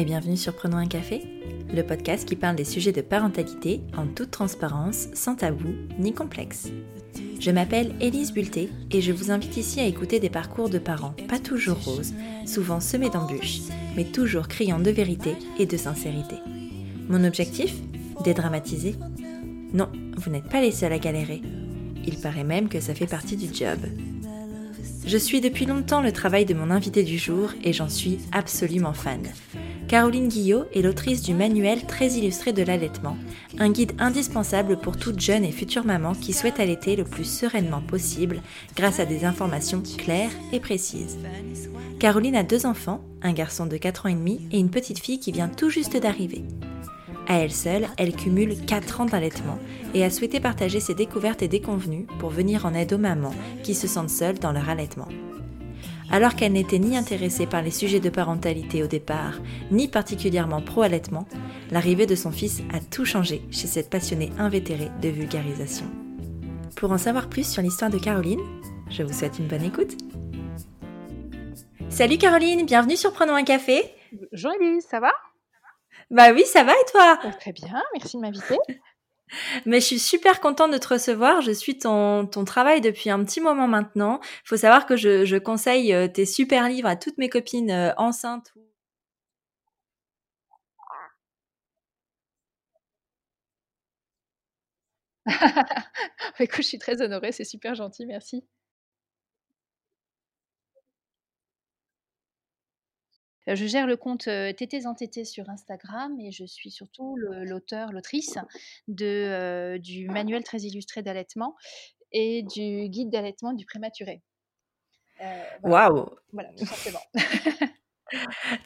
et bienvenue sur Prenons un café, le podcast qui parle des sujets de parentalité en toute transparence, sans tabou ni complexe. Je m'appelle Élise Bulté et je vous invite ici à écouter des parcours de parents pas toujours roses, souvent semés d'embûches, mais toujours criants de vérité et de sincérité. Mon objectif ? Dédramatiser ? Non, vous n'êtes pas les seuls à galérer. Il paraît même que ça fait partie du job. Je suis depuis longtemps le travail de mon invité du jour et j'en suis absolument fan. Caroline Guillot est l'autrice du manuel très illustré de l'allaitement, un guide indispensable pour toute jeune et future maman qui souhaite allaiter le plus sereinement possible grâce à des informations claires et précises. Caroline a 2 enfants, un garçon de 4 ans et demi et une petite fille qui vient tout juste d'arriver. À elle seule, elle cumule 4 ans d'allaitement et a souhaité partager ses découvertes et déconvenues pour venir en aide aux mamans qui se sentent seules dans leur allaitement. Alors qu'elle n'était ni intéressée par les sujets de parentalité au départ, ni particulièrement pro-allaitement, l'arrivée de son fils a tout changé chez cette passionnée invétérée de vulgarisation. Pour en savoir plus sur l'histoire de Caroline, je vous souhaite une bonne écoute. Salut Caroline, bienvenue sur Prenons un café. Bonjour Élise, ça va ? Bah oui, ça va et toi ? Oh, très bien, merci de m'inviter. Mais je suis super contente de te recevoir, je suis ton travail depuis un petit moment maintenant. Faut savoir que je conseille tes super livres à toutes mes copines enceintes. Écoute, je suis très honorée, c'est super gentil, merci. Je gère le compte Tétés en tétés sur Instagram et je suis surtout l'autrice du manuel très illustré d'allaitement et du guide d'allaitement du prématuré. Voilà. Waouh! Voilà, tout simplement.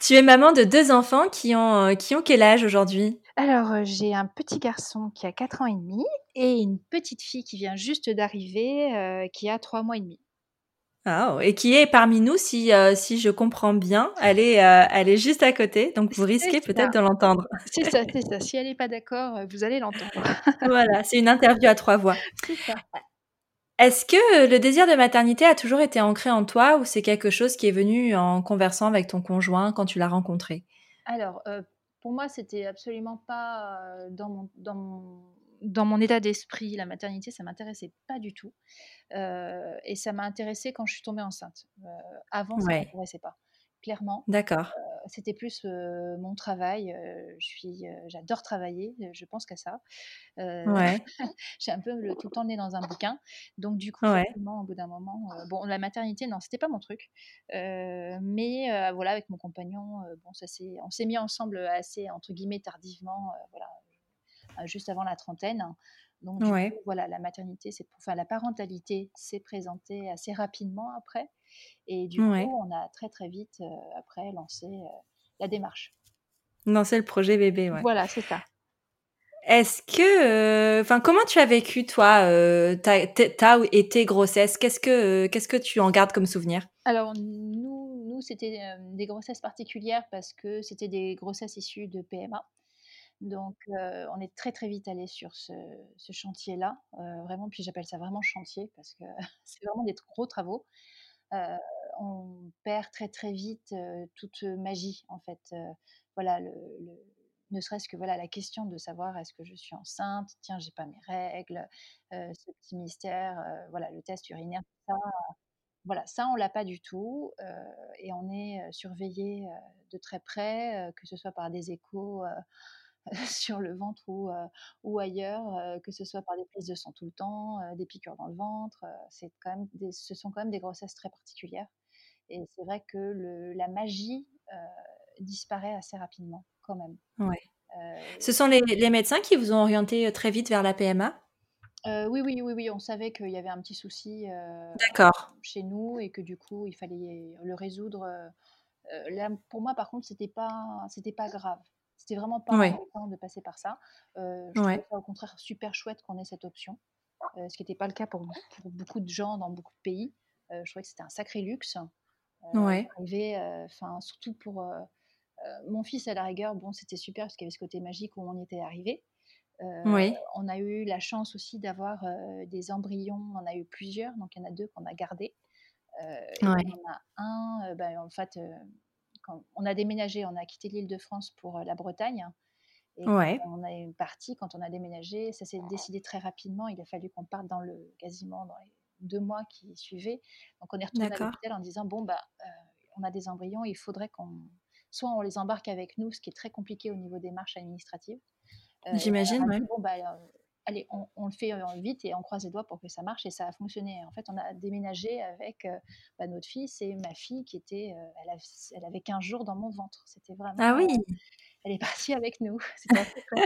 Tu es maman de 2 enfants qui ont quel âge aujourd'hui ? Alors, j'ai un petit garçon qui a 4 ans et demi et une petite fille qui vient juste d'arriver qui a 3 mois et demi. Oh, et qui est parmi nous, si je comprends bien, elle est juste à côté, donc vous risquez peut-être de l'entendre. C'est ça, si elle n'est pas d'accord, vous allez l'entendre. Voilà, c'est une interview à 3 voix. C'est ça. Est-ce que le désir de maternité a toujours été ancré en toi ou c'est quelque chose qui est venu en conversant avec ton conjoint quand tu l'as rencontré ? Alors, pour moi, c'était absolument pas dans mon état d'esprit, la maternité, ça ne m'intéressait pas du tout. Et ça m'a intéressée quand je suis tombée enceinte. Avant, ça ne m'intéressait pas, clairement. D'accord. C'était plus mon travail. J'adore travailler, je pense qu'à ça. J'ai un peu tout le temps le nez dans un bouquin. Donc, du coup, forcément, au bout d'un moment... la maternité, non, ce n'était pas mon truc. Mais avec mon compagnon, on s'est mis ensemble assez, entre guillemets, tardivement, juste avant la trentaine. Donc, du coup, la maternité, la parentalité s'est présentée assez rapidement après. Et du coup, on a très, très vite après lancé la démarche. Lancer le projet bébé, ouais. Voilà, c'est ça. Est-ce que... comment tu as vécu, toi, ta et tes grossesses ? Qu'est-ce que tu en gardes comme souvenir ? Alors, nous c'était des grossesses particulières parce que c'était des grossesses issues de PMA. Donc, on est très, très vite allé sur ce chantier-là, vraiment. Puis, j'appelle ça vraiment chantier parce que c'est vraiment des gros travaux. On perd très, très vite toute magie, en fait. Ne serait-ce que la question de savoir est-ce que je suis enceinte, tiens, j'ai pas mes règles, ce petit mystère, le test urinaire, tout ça. Ça, on l'a pas du tout et on est surveillé de très près, que ce soit par des échos... sur le ventre ou ailleurs, que ce soit par des prises de sang tout le temps, des piqûres dans le ventre, ce sont quand même des grossesses très particulières. Et c'est vrai que la magie disparaît assez rapidement quand même. Ouais. Ce sont les médecins qui vous ont orienté très vite vers la PMA ? Oui, on savait qu'il y avait un petit souci chez nous et que du coup, il fallait le résoudre. Pour moi, par contre, c'était pas grave. C'était vraiment pas important de passer par ça. Je trouve ça au contraire super chouette qu'on ait cette option, ce qui n'était pas le cas pour beaucoup de gens dans beaucoup de pays. Je trouvais que c'était un sacré luxe. Arriver, surtout pour mon fils à la rigueur, c'était super parce qu'il y avait ce côté magique où on y était arrivé. On a eu la chance aussi d'avoir des embryons, on en a eu plusieurs, donc il y en a 2 qu'on a gardés. Il y en a un, quand on a déménagé, on a quitté l'Île-de-France pour la Bretagne. Et ouais. On a une partie, quand on a déménagé, ça s'est décidé très rapidement. Il a fallu qu'on parte quasiment dans les 2 mois qui suivaient. Donc, on est retourné à l'hôpital en disant, on a des embryons, il faudrait soit on les embarque avec nous, ce qui est très compliqué au niveau des marches administratives. J'imagine, oui. Allez, on le fait vite et on croise les doigts pour que ça marche, et ça a fonctionné. En fait, on a déménagé avec notre fils et ma fille qui était... elle avait 15 jours dans mon ventre. C'était vraiment... Ah oui, elle est partie avec nous. C'était un peu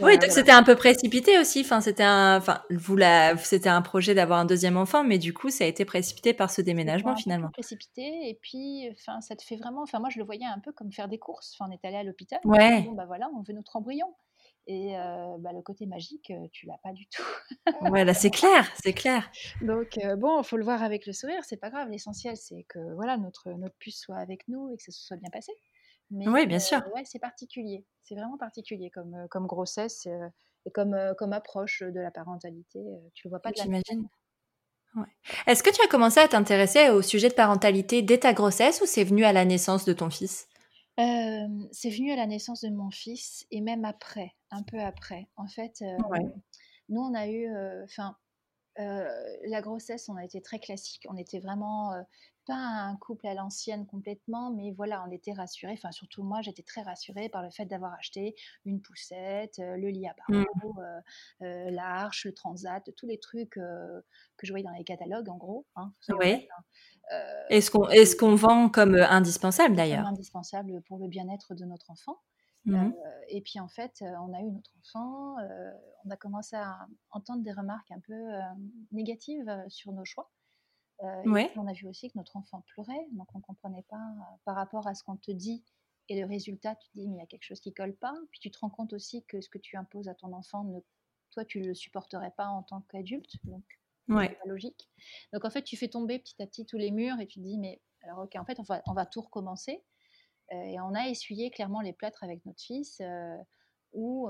donc c'était un peu précipité aussi. Enfin, c'était un projet d'avoir un deuxième enfant, mais du coup, ça a été précipité par ce déménagement finalement. Précipité, et puis ça te fait vraiment... Enfin, moi, je le voyais un peu comme faire des courses. Enfin, on est allé à l'hôpital. Ouais. Bon, on veut notre embryon. Et le côté magique, tu l'as pas du tout. Ouais, là, c'est clair. Donc, faut le voir avec le sourire, c'est pas grave. L'essentiel, c'est que notre puce soit avec nous et que ça se soit bien passé. Mais, oui, bien sûr. Ouais, c'est particulier. C'est vraiment particulier comme grossesse et comme approche de la parentalité. Tu le vois pas de la même manière. Ouais. Est-ce que tu as commencé à t'intéresser au sujet de parentalité dès ta grossesse ou c'est venu à la naissance de ton fils ? C'est venu à la naissance de mon fils et même après, un peu après. En fait, nous on a eu, la grossesse, on a été très classique. On était vraiment pas un couple à l'ancienne complètement, mais on était rassurés. Enfin, surtout moi, j'étais très rassurée par le fait d'avoir acheté une poussette, le lit à barreaux, l'arche, le transat, tous les trucs que je voyais dans les catalogues, en gros. Hein, oui. Est-ce qu'on vend comme indispensable d'ailleurs ? Indispensable pour le bien-être de notre enfant. Et puis en fait, on a eu notre enfant, on a commencé à entendre des remarques un peu négatives sur nos choix. Et puis on a vu aussi que notre enfant pleurait, donc on ne comprenait pas par rapport à ce qu'on te dit et le résultat, tu te dis mais il y a quelque chose qui ne colle pas. Puis tu te rends compte aussi que ce que tu imposes à ton enfant, toi tu ne le supporterais pas en tant qu'adulte, donc c'est pas logique. Donc en fait, tu fais tomber petit à petit tous les murs et tu te dis mais alors ok, en fait on va tout recommencer. Et on a essuyé clairement les plâtres avec notre fils où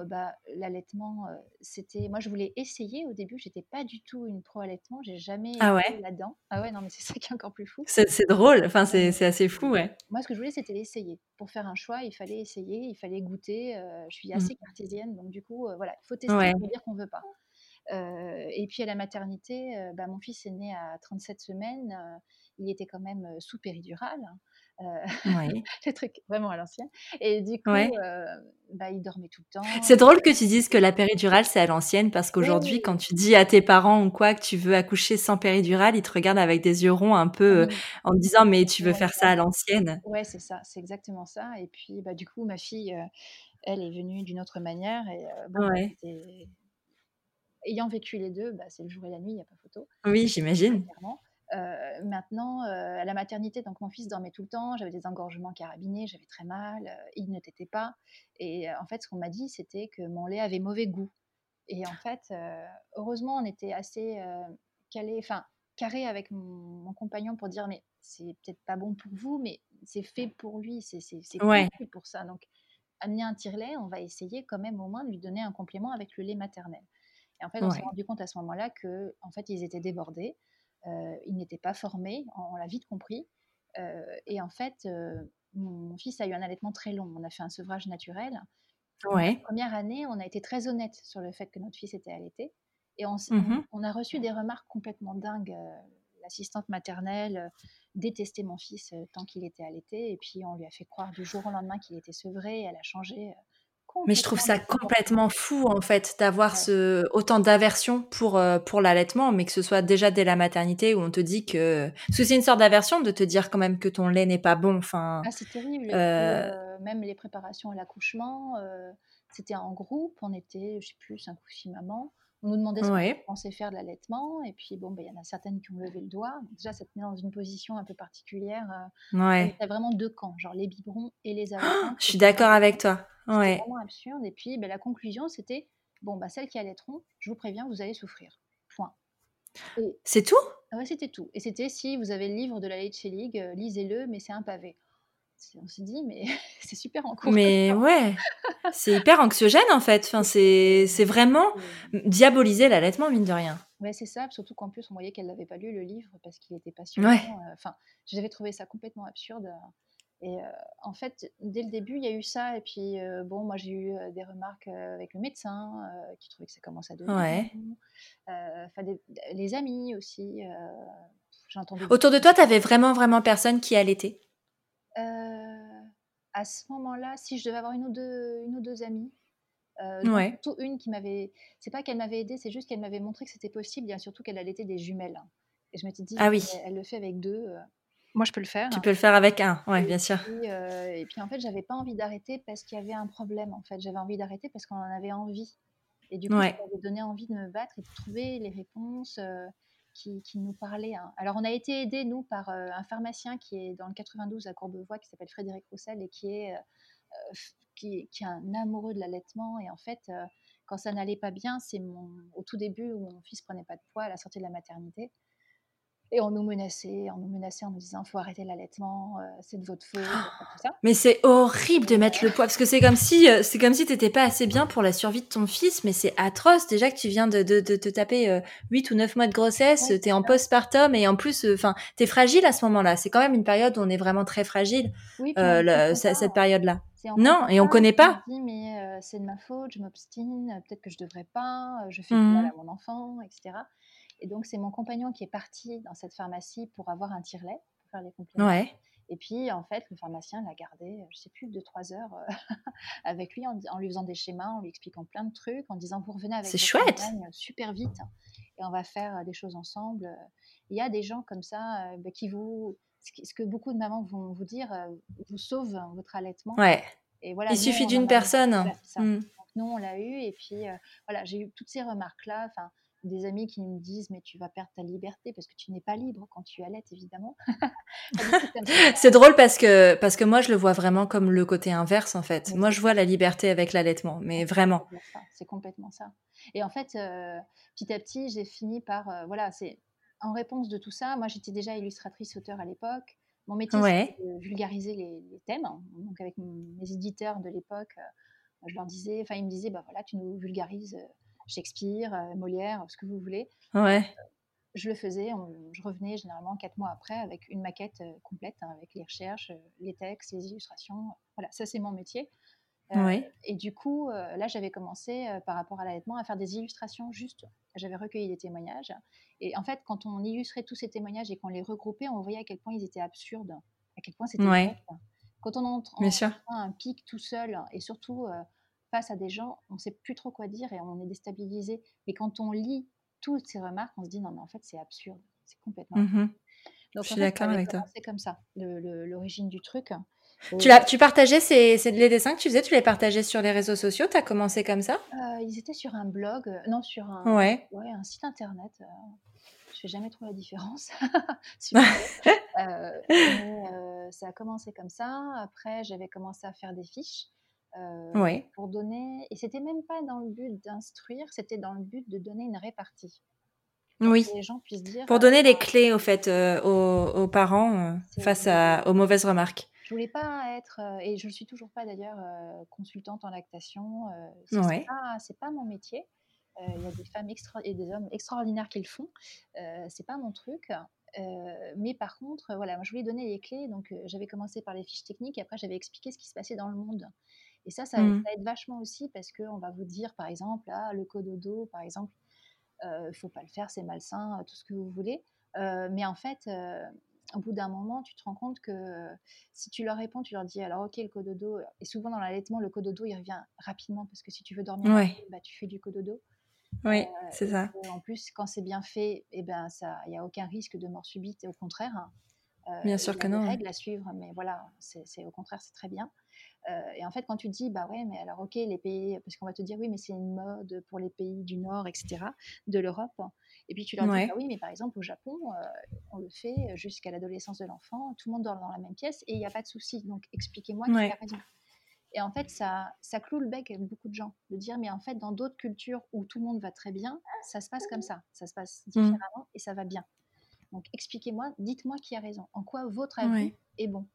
l'allaitement, c'était... Moi, je voulais essayer au début. Je n'étais pas du tout une pro-allaitement. Je n'ai jamais été là-dedans. Ah ouais, non, mais c'est ça qui est encore plus fou. C'est drôle. Enfin, c'est assez fou, ouais. Moi, ce que je voulais, c'était l'essayer. Pour faire un choix, il fallait essayer, il fallait goûter. Je suis assez cartésienne. Donc, du coup, il faut tester pour dire qu'on ne veut pas. Et puis, à la maternité, mon fils est né à 37 semaines. Il était quand même sous péridurale. Le truc vraiment à l'ancienne et du coup il dormait tout le temps. C'est drôle que tu dises que la péridurale c'est à l'ancienne parce qu'aujourd'hui quand tu dis à tes parents ou quoi que tu veux accoucher sans péridurale, ils te regardent avec des yeux ronds un peu en te disant mais tu veux faire ça à l'ancienne. Ouais, c'est ça, c'est exactement ça. Et puis du coup ma fille elle est venue d'une autre manière et ayant vécu les deux, c'est le jour et la nuit, il n'y a pas photo. Oui, j'imagine. Clairement. Maintenant, à la maternité, donc mon fils dormait tout le temps, j'avais des engorgements carabinés, j'avais très mal, il ne tétait pas. Et en fait, ce qu'on m'a dit, c'était que mon lait avait mauvais goût. Et en fait, heureusement, on était assez carré avec mon compagnon pour dire, mais c'est peut-être pas bon pour vous, mais c'est fait pour lui, c'est cool pour ça. Donc, amener un tire-lait, on va essayer quand même au moins de lui donner un complément avec le lait maternel. Et en fait, on s'est rendu compte à ce moment-là que, en fait, ils étaient débordés. Ils n'étaient pas formés, on l'a vite compris. Et en fait, mon fils a eu un allaitement très long. On a fait un sevrage naturel. La première année, on a été très honnête sur le fait que notre fils était allaité. Et on a reçu des remarques complètement dingues. L'assistante maternelle détestait mon fils tant qu'il était allaité. Et puis, on lui a fait croire du jour au lendemain qu'il était sevré. Elle a changé... Mais je trouve ça complètement fou, en fait, d'avoir autant d'aversion pour l'allaitement, mais que ce soit déjà dès la maternité où on te dit que... Parce que c'est une sorte d'aversion de te dire quand même que ton lait n'est pas bon. Enfin, c'est terrible. Même les préparations à l'accouchement, c'était en groupe. On était, je ne sais plus, 5 ou 6 mamans. On nous demandait ce qu'on pensait faire de l'allaitement. Et puis, il y en a certaines qui ont levé le doigt. Déjà, ça te met dans une position un peu particulière. Tu as vraiment 2 camps, genre les biberons et les allaitants. Oh, je suis d'accord avec toi. C'était vraiment absurde. Et puis, la conclusion, c'était celles qui allaiteront, je vous préviens, vous allez souffrir. Point. Et... C'est tout ? Oui, c'était tout. Et c'était si vous avez le livre de la Ley Selig, lisez-le, mais c'est un pavé. On s'est dit, mais c'est super anxiogène. Mais ouais, c'est hyper anxiogène en fait. Enfin, c'est vraiment diaboliser l'allaitement, mine de rien. Ouais, c'est ça, surtout qu'en plus, on voyait qu'elle n'avait pas lu le livre parce qu'il était passionnant. J'avais trouvé ça complètement absurde. Et en fait, dès le début, il y a eu ça. Et puis, bon, moi, j'ai eu des remarques avec le médecin qui trouvait que ça commençait à devenir. Ouais. Les amis aussi. J'ai entendu autour de toi, tu avais vraiment personne qui allaitait? À ce moment-là, si je devais avoir une ou deux amies. Ouais. Surtout une qui m'avait. C'est pas qu'elle m'avait aidée, c'est juste qu'elle m'avait montré que c'était possible. Et surtout qu'elle allaitait des jumelles. Et je m'étais dit, ah oui, elle le fait avec deux. Moi, je peux le faire. Tu peux le faire avec un, oui, bien sûr. Et puis, en fait, j'avais pas envie d'arrêter parce qu'il y avait un problème, en fait. J'avais envie d'arrêter parce qu'on en avait envie. Et du coup, ouais, ça m'avait donné envie de me battre et de trouver les réponses qui nous parlaient. Hein. Alors, on a été aidés, nous, par un pharmacien qui est dans le 92 à Courbevoie, qui s'appelle Frédéric Roussel et qui est un amoureux de l'allaitement. Et en fait, quand ça n'allait pas bien, c'est au tout début où mon fils prenait pas de poids à la sortie de la maternité. Et on nous menaçait en nous disant « il faut arrêter l'allaitement, c'est de votre faute », tout ça. Mais c'est horrible de mettre le poids, parce que c'est comme si tu n'étais pas assez bien pour la survie de ton fils, mais c'est atroce déjà que tu viens de te taper 8 ou 9 mois de grossesse, ouais, tu es en postpartum, et en plus, tu es fragile à ce moment-là. C'est quand même une période où on est vraiment très fragile, oui, cette période-là. Non, et on ne connaît pas. On se dit « mais c'est de ma faute, je m'obstine, peut-être que je ne devrais pas, je fais du mal à mon enfant, etc. » Et donc, c'est mon compagnon qui est parti dans cette pharmacie pour avoir un tire-lait, pour faire les compléments. Ouais. Et puis, en fait, le pharmacien l'a gardé, je ne sais plus, 2-3 heures avec lui, en lui faisant des schémas, en lui expliquant plein de trucs, en disant « vous revenez avec votre compagne super vite et on va faire des choses ensemble ». Il y a des gens comme ça qui vous... Ce que beaucoup de mamans vont vous dire, vous sauve votre allaitement. Ouais. Et voilà, il suffit d'une personne. Donc, nous, on l'a eu. Et puis, voilà, j'ai eu toutes ces remarques-là, enfin... Des amis qui me disent « mais tu vas perdre ta liberté parce que tu n'es pas libre quand tu allaites, évidemment. » C'est drôle parce que moi, je le vois vraiment comme le côté inverse, en fait. Oui. Moi, je vois la liberté avec l'allaitement, mais vraiment. C'est complètement ça. Et en fait, petit à petit, j'ai fini par… c'est en réponse de tout ça, moi, j'étais déjà illustratrice-auteur à l'époque. Mon métier, ouais, c'était de vulgariser les thèmes. Hein. Donc, avec mes éditeurs de l'époque, je leur disais… Enfin, ils me disaient « bah voilà, tu nous vulgarises… Shakespeare, Molière, ce que vous voulez. Ouais. Je le faisais, je revenais généralement 4 mois après avec une maquette complète, hein, avec les recherches, les textes, les illustrations. Voilà, ça c'est mon métier. Ouais. Et du coup, là j'avais commencé par rapport à l'allaitement à faire des illustrations juste. J'avais recueilli des témoignages. Et en fait, quand on illustrait tous ces témoignages et qu'on les regroupait, on voyait à quel point ils étaient absurdes, à quel point c'était ouais. Bête. Quand on entre en un pic tout seul et surtout... face à des gens, on ne sait plus trop quoi dire et on est déstabilisé. Mais quand on lit toutes ces remarques, on se dit non, mais en fait, c'est absurde, c'est complètement. Mm-hmm. Donc, je suis d'accord avec toi. C'est comme ça, l'origine du truc. Tu partageais les dessins que tu faisais, tu les partageais sur les réseaux sociaux. Tu as commencé comme ça ? Ils étaient sur un blog, sur un, un site internet. Je fais jamais trop la différence. Mais ça a commencé comme ça. Après, j'avais commencé à faire des fiches. Pour donner, et c'était même pas dans le but d'instruire, c'était dans le but de donner une répartie. Oui. Que les gens puissent dire, pour donner les clés au fait aux parents face aux mauvaises remarques. Je voulais pas être, et je le suis toujours pas d'ailleurs, consultante en lactation. C'est pas mon métier. Il y a des femmes et des hommes extraordinaires qui le font. C'est pas mon truc. Mais par contre, moi, je voulais donner les clés. Donc j'avais commencé par les fiches techniques, et après j'avais expliqué ce qui se passait dans le monde. Et ça aide vachement aussi parce qu'on va vous dire, par exemple, le cododo, par exemple, il ne faut pas le faire, c'est malsain, tout ce que vous voulez. Mais en fait, au bout d'un moment, tu te rends compte que si tu leur réponds, tu leur dis, alors ok, le cododo, et souvent dans l'allaitement, le cododo, il revient rapidement parce que si tu veux dormir, tu fais du cododo. Oui, c'est ça. En plus, quand c'est bien fait, il n'y a aucun risque de mort subite, et au contraire, bien sûr que non. Il y a des règles à suivre, mais voilà, c'est au contraire, c'est très bien. Et en fait, quand tu dis, mais alors ok, les pays, parce qu'on va te dire, oui, mais c'est une mode pour les pays du Nord, etc., de l'Europe. Et puis tu leur dis, oui, mais par exemple, au Japon, on le fait jusqu'à l'adolescence de l'enfant, tout le monde dort dans la même pièce et il n'y a pas de souci. Donc expliquez-moi qui a raison. Et en fait, ça cloue le bec à beaucoup de gens, de dire, mais en fait, dans d'autres cultures où tout le monde va très bien, ça se passe comme ça, ça se passe différemment et ça va bien. Donc expliquez-moi, dites-moi qui a raison, en quoi votre avis est bon.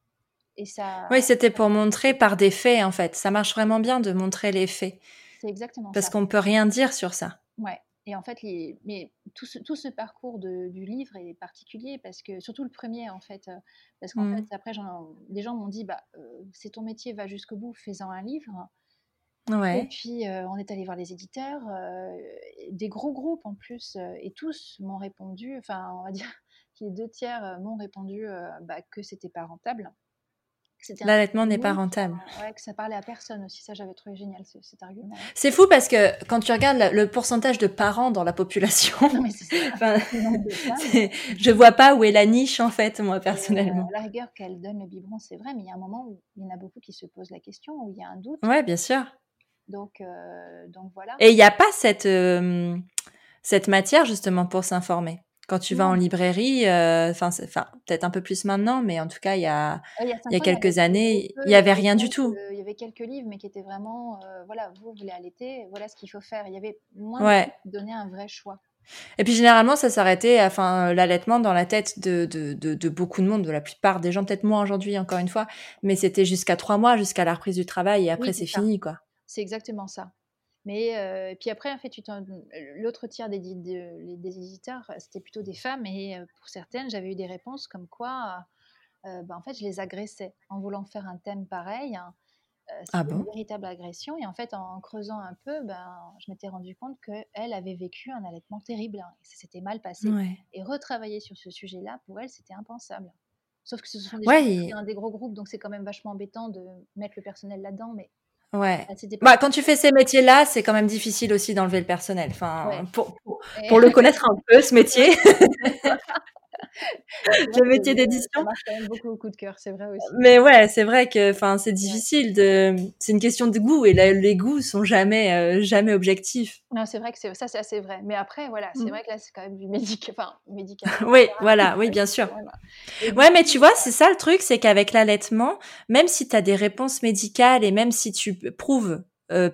Et ça... Oui, c'était pour montrer par des faits, en fait. Ça marche vraiment bien de montrer les faits. C'est exactement ça. Parce qu'on ne peut rien dire sur ça. Ouais. Et en fait, mais tout ce parcours du livre est particulier, parce que, surtout le premier, en fait, parce qu'en fait, après, des gens m'ont dit, c'est ton métier, va jusqu'au bout, fais-en un livre. Ouais. Et puis, on est allé voir les éditeurs, des gros groupes en plus, et tous m'ont répondu, enfin, on va dire, les 2 tiers m'ont répondu que c'était pas rentable. L'allaitement n'est pas rentable. Ouais, que ça parlait à personne aussi, ça j'avais trouvé génial cet argument. C'est fou parce que quand tu regardes le pourcentage de parents dans la population, non, mais c'est ça. Je vois pas où est la niche en fait, moi personnellement. La rigueur qu'elle donne le biberon, c'est vrai, mais il y a un moment où il y en a beaucoup qui se posent la question, où il y a un doute. Ouais, bien sûr. Donc voilà. Et il n'y a pas cette matière justement pour s'informer. Quand tu vas en librairie, peut-être un peu plus maintenant, mais en tout cas, il y a quelques années, il n'y avait rien du tout. Il y avait quelques livres, mais qui étaient vraiment, vous voulez allaiter, voilà ce qu'il faut faire. Il y avait moins de donner un vrai choix. Et puis généralement, ça s'arrêtait, l'allaitement dans la tête de beaucoup de monde, de la plupart des gens, peut-être moins aujourd'hui, encore une fois, mais c'était jusqu'à 3 mois, jusqu'à la reprise du travail, et après, c'est fini, quoi. C'est exactement ça. Mais puis après, en fait, l'autre tiers des éditeurs, c'était plutôt des femmes. Et pour certaines, j'avais eu des réponses comme quoi, en fait, je les agressais en voulant faire un thème pareil. C'était une véritable agression. Et en fait, en creusant un peu, je m'étais rendu compte qu'elle avait vécu un allaitement terrible. Hein, et ça s'était mal passé. Ouais. Et retravailler sur ce sujet-là, pour elle, c'était impensable. Sauf que ce sont des gros groupes, donc c'est quand même vachement embêtant de mettre le personnel là-dedans, mais... Ouais. Quand tu fais ces métiers-là, c'est quand même difficile aussi d'enlever le personnel. Enfin, pour le connaître un peu, ce métier. Le métier d'édition. Ça marche quand même beaucoup au coup de cœur, c'est vrai aussi. Mais ouais, c'est vrai que, c'est difficile c'est une question de goût, et les goûts sont jamais objectifs. Non, c'est vrai que ça, c'est assez vrai. Mais après, voilà, c'est vrai que là, c'est quand même du médical. Oui, voilà, oui, bien sûr. Voilà. Ouais, mais tu vois, c'est ça le truc, c'est qu'avec l'allaitement, même si t'as des réponses médicales et même si tu prouves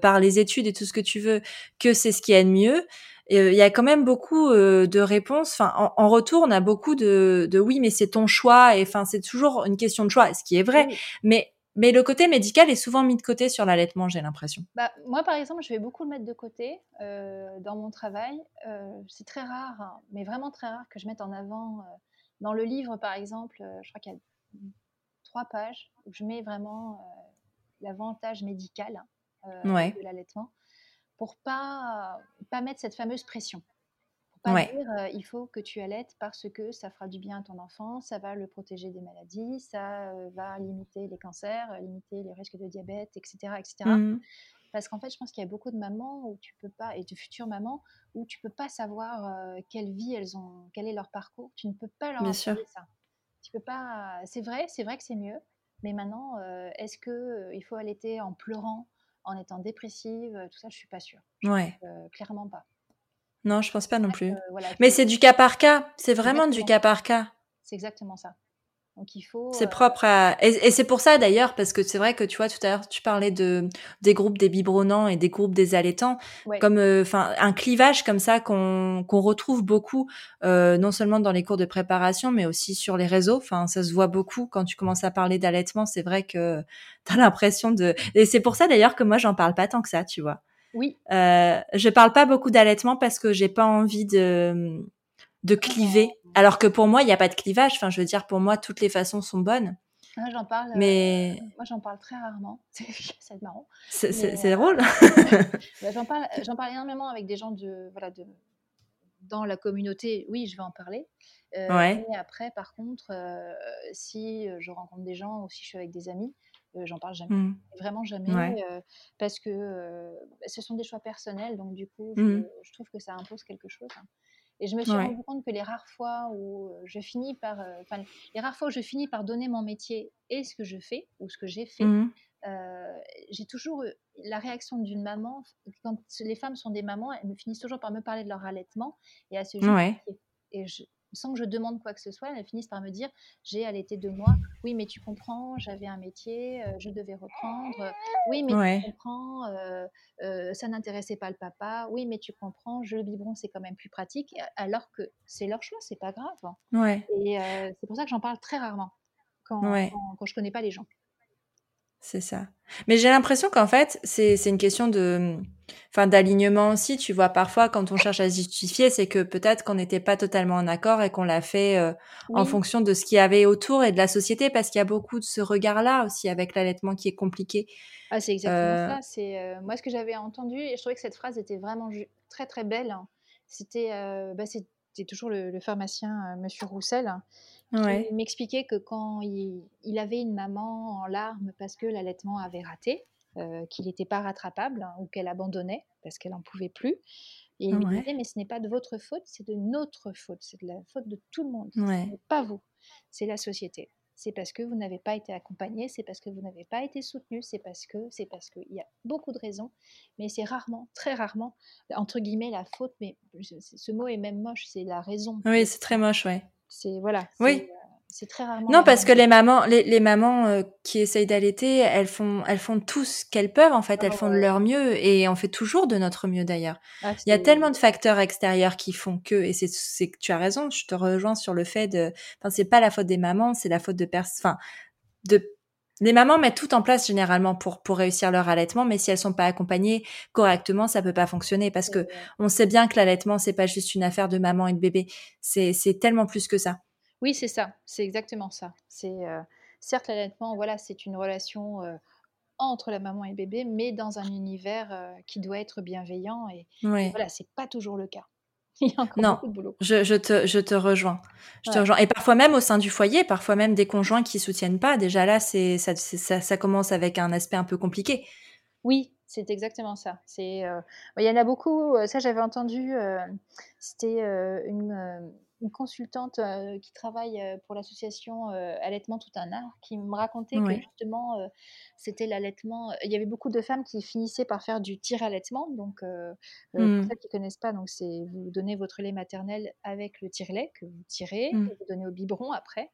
par les études et tout ce que tu veux que c'est ce qui est de mieux, il y a quand même beaucoup de réponses. Enfin, en retour, on a beaucoup de oui, mais c'est ton choix. Et enfin, c'est toujours une question de choix, ce qui est vrai. Oui. Mais le côté médical est souvent mis de côté sur l'allaitement, j'ai l'impression. Moi, par exemple, je vais beaucoup le mettre de côté dans mon travail. C'est très rare, hein, mais vraiment très rare que je mette en avant dans le livre, par exemple. Je crois qu'il y a 3 pages où je mets vraiment l'avantage médical de l'allaitement, pour pas mettre cette fameuse pression. Pour pas dire il faut que tu allaites parce que ça fera du bien à ton enfant, ça va le protéger des maladies, ça va limiter les cancers, limiter les risques de diabète, etc. etc. Mmh. Parce qu'en fait, je pense qu'il y a beaucoup de mamans où tu peux pas, et de futures mamans où tu peux pas savoir quelle vie elles ont, quel est leur parcours. Tu ne peux pas leur enseigner ça. Tu peux pas. C'est vrai que c'est mieux. Mais maintenant, est-ce que il faut allaiter en pleurant, en étant dépressive, tout ça, je suis pas sûre. Clairement pas. Non, je pense pas non plus. Mais c'est du cas par cas. C'est vraiment du cas par cas. C'est exactement ça. Donc il faut. C'est propre à. Et c'est pour ça d'ailleurs, parce que c'est vrai que tu vois, tout à l'heure, tu parlais des groupes des biberonnants et des groupes des allaitants, comme, un clivage comme ça qu'on retrouve beaucoup, non seulement dans les cours de préparation, mais aussi sur les réseaux. Enfin, ça se voit beaucoup quand tu commences à parler d'allaitement. C'est vrai que t'as l'impression de. Et c'est pour ça d'ailleurs que moi, j'en parle pas tant que ça, tu vois. Oui. Je parle pas beaucoup d'allaitement parce que j'ai pas envie de cliver. Alors que pour moi, il n'y a pas de clivage. Enfin, je veux dire, pour moi, toutes les façons sont bonnes. Moi, j'en parle, moi, j'en parle très rarement. C'est marrant. C'est drôle. J'en parle énormément avec des gens dans la communauté. Oui, je vais en parler. Mais après, par contre, si je rencontre des gens ou si je suis avec des amis, j'en parle jamais. Vraiment jamais. Parce que ce sont des choix personnels. Donc, du coup, je trouve que ça impose quelque chose. Hein. Et je me suis rendu compte que les rares fois où je finis par donner mon métier et ce que je fais ou ce que j'ai fait, j'ai toujours la réaction d'une maman. Quand les femmes sont des mamans, elles finissent toujours par me parler de leur allaitement et à ce jour, et sans que je demande quoi que ce soit, elles finissent par me dire j'ai allaité 2 mois. Oui, mais tu comprends, j'avais un métier, je devais reprendre. Oui, mais tu comprends, ça n'intéressait pas le papa. Oui, mais tu comprends, le biberon, c'est quand même plus pratique, alors que c'est leur choix, c'est pas grave. Et c'est pour ça que j'en parle très rarement quand je connais pas les gens. C'est ça. Mais j'ai l'impression qu'en fait, c'est une question de, enfin, d'alignement aussi. Tu vois, parfois, quand on cherche à se justifier, c'est que peut-être qu'on n'était pas totalement en accord et qu'on l'a fait oui. en fonction de ce qu'il y avait autour et de la société, parce qu'il y a beaucoup de ce regard-là aussi avec l'allaitement qui est compliqué. Ah, c'est exactement ça. C'est moi, ce que j'avais entendu, et je trouvais que cette phrase était vraiment très, très belle. Hein. C'était, c'était toujours le pharmacien, Monsieur Roussel, hein. Ouais. Il m'expliquait que quand il avait une maman en larmes parce que l'allaitement avait raté, qu'il n'était pas rattrapable, hein, ou qu'elle abandonnait parce qu'elle n'en pouvait plus, et il me disait, mais ce n'est pas de votre faute, c'est de notre faute, c'est de la faute de tout le monde, ce n'est pas vous, c'est la société, c'est parce que vous n'avez pas été accompagné, c'est parce que vous n'avez pas été soutenu, c'est parce que il y a beaucoup de raisons, mais c'est rarement, très rarement, entre guillemets, la faute, mais ce mot est même moche, c'est la raison. Oui, c'est très moche, oui. C'est voilà. Oui. C'est très rarement. Non, parce que les mamans qui essayent d'allaiter, elles font tout ce qu'elles peuvent en fait. Elles font de leur mieux et on fait toujours de notre mieux d'ailleurs. Ah, il y a tellement de facteurs extérieurs qui font que, et c'est que tu as raison. Je te rejoins sur le fait de. Enfin, c'est pas la faute des mamans, c'est la faute de Les mamans mettent tout en place généralement pour réussir leur allaitement, mais si elles sont pas accompagnées correctement, ça peut pas fonctionner parce que on sait bien que l'allaitement c'est pas juste une affaire de maman et de bébé, c'est tellement plus que ça. Oui, c'est ça, c'est exactement ça. C'est certes l'allaitement, voilà, c'est une relation entre la maman et le bébé, mais dans un univers qui doit être bienveillant et voilà, c'est pas toujours le cas. Il y a encore beaucoup de boulot. Je te rejoins. Je te rejoins. Et parfois même au sein du foyer, parfois même des conjoints qui soutiennent pas. Déjà là, ça commence avec un aspect un peu compliqué. Oui, c'est exactement ça. C'est il y en a beaucoup. Ça, j'avais entendu. C'était une consultante qui travaille pour l'association Allaitement Tout un Art qui me racontait que justement c'était l'allaitement, il y avait beaucoup de femmes qui finissaient par faire du tir-allaitement, donc pour celles qui ne connaissent pas, donc c'est vous donnez votre lait maternel avec le tire-lait que vous tirez, que vous donnez au biberon après,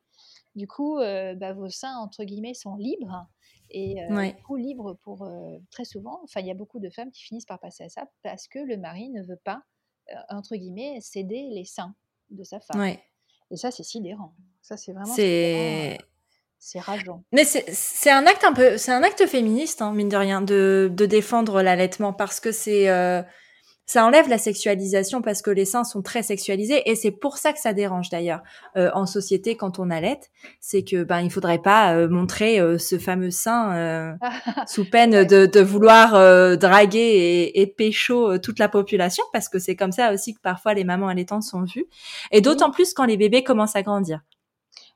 du coup vos seins entre guillemets sont libres et du coup libres pour très souvent, enfin il y a beaucoup de femmes qui finissent par passer à ça parce que le mari ne veut pas entre guillemets céder les seins de sa femme. Ouais. Et ça, c'est sidérant. Ça, c'est vraiment... C'est rageant. Mais c'est un acte féministe, hein, mine de rien, de défendre l'allaitement parce que c'est... ça enlève la sexualisation parce que les seins sont très sexualisés et c'est pour ça que ça dérange d'ailleurs en société quand on allaite, c'est que il faudrait pas montrer ce fameux sein sous peine de vouloir draguer et pécho toute la population parce que c'est comme ça aussi que parfois les mamans allaitantes sont vues et d'autant plus quand les bébés commencent à grandir.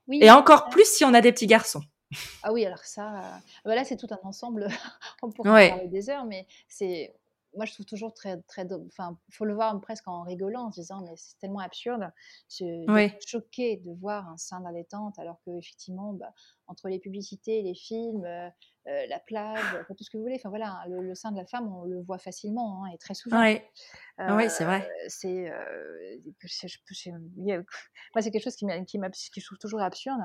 Oui, et encore plus si on a des petits garçons. Ah oui, alors ça là c'est tout un ensemble, on pourrait parler des heures, mais c'est... Moi, je trouve toujours très, très, enfin, faut le voir presque en rigolant, en se disant, mais c'est tellement absurde. Je suis choquée de voir un sein d'allaitante, alors que effectivement, entre les publicités, les films, la plage, tout ce que vous voulez, enfin voilà, le sein de la femme, on le voit facilement et très souvent. Oui, c'est vrai. Moi, c'est quelque chose que je trouve toujours absurde.